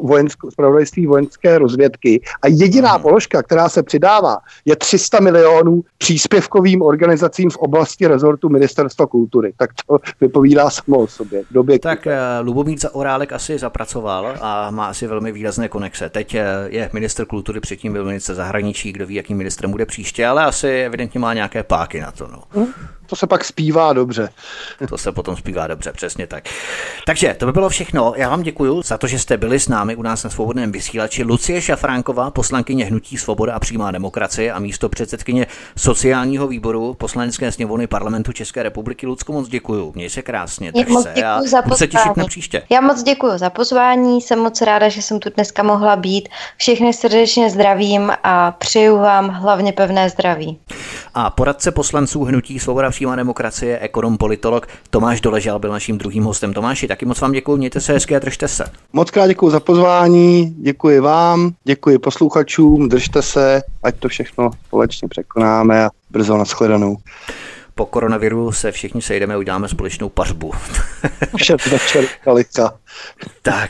vojensko, zpravodajství vojenské rozvědky. A jediná položka, která se přidává, je tři sta milionů příspěvkovým organizacím v oblasti rezortu Ministerstva kultury. Tak to vypovídá samo o sobě. Době, tak Lubomír Zaorálek asi zapracoval a má asi velmi výrazné konexe. Teď je ministr kultury, předtím byl ministr zahraničí, kdo ví, jakým ministrem bude příště, ale asi evidentně má nějaké páky na to. No. To se pak zpívá dobře. To se potom zpívá dobře, přesně tak. Takže to by bylo všechno. Já vám děkuji za to, že jste byli s námi u nás na Svobodném vysílači. Lucie Šafránková, poslankyně hnutí Svoboda a přímá demokracie a místopředsedkyně sociálního výboru Poslanecké sněmovny Parlamentu České republiky. Lucko, moc děkuji. Měj se krásně. Mě moc děkuji za pozvání. Se těšit na příště. Já moc děkuji za pozvání. Jsem moc ráda, že jsem tu dneska mohla být. Všechny srdečně zdravím a přeju vám hlavně pevné zdraví. A poradce poslanců hnutí Svoboda přímá demokracie, ekonom, politolog Tomáš Doležal byl naším druhým hostem. Tomáši, taky moc vám děkuji, mějte se hezky a držte se. Moc krát děkuji za pozvání, děkuji vám, děkuji posluchačům, držte se, ať to všechno společně překonáme a brzo nashledanou. Po koronaviru se všichni sejdeme a uděláme společnou pařbu. Tak,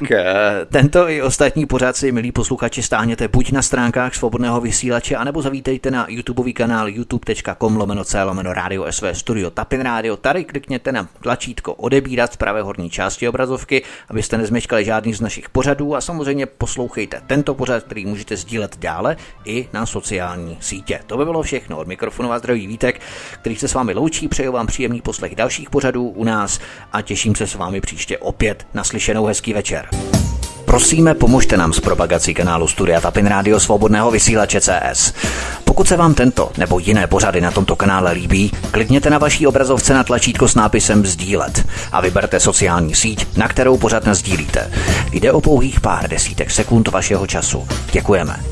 tento i ostatní pořád si, milí posluchači, stáhněte buď na stránkách Svobodného vysílače, anebo zavítejte na YouTubeový kanál youtube.com lomeno c lomeno rádio sv studio Tapin rádio. Tady klikněte na tlačítko odebírat z pravé horní části obrazovky, abyste nezmeškali žádný z našich pořadů a samozřejmě poslouchejte tento pořad, který můžete sdílet dále i na sociální sítě. To by bylo všechno. Od mikrofonu vás zdraví Vítek, který se s vámi loučí, přeju vám příjemný poslech dalších pořadů u nás a těším se s vámi příště opět. Naslyšenou, hezký večer. Prosíme, pomožte nám s propagací kanálu Studia Tapin Rádio Svobodného vysílače C S. Pokud se vám tento nebo jiné pořady na tomto kanále líbí, klikněte na vaší obrazovce na tlačítko s nápisem sdílet a vyberte sociální síť, na kterou pořad nasdílíte. Jde o pouhých pár desítek sekund vašeho času. Děkujeme.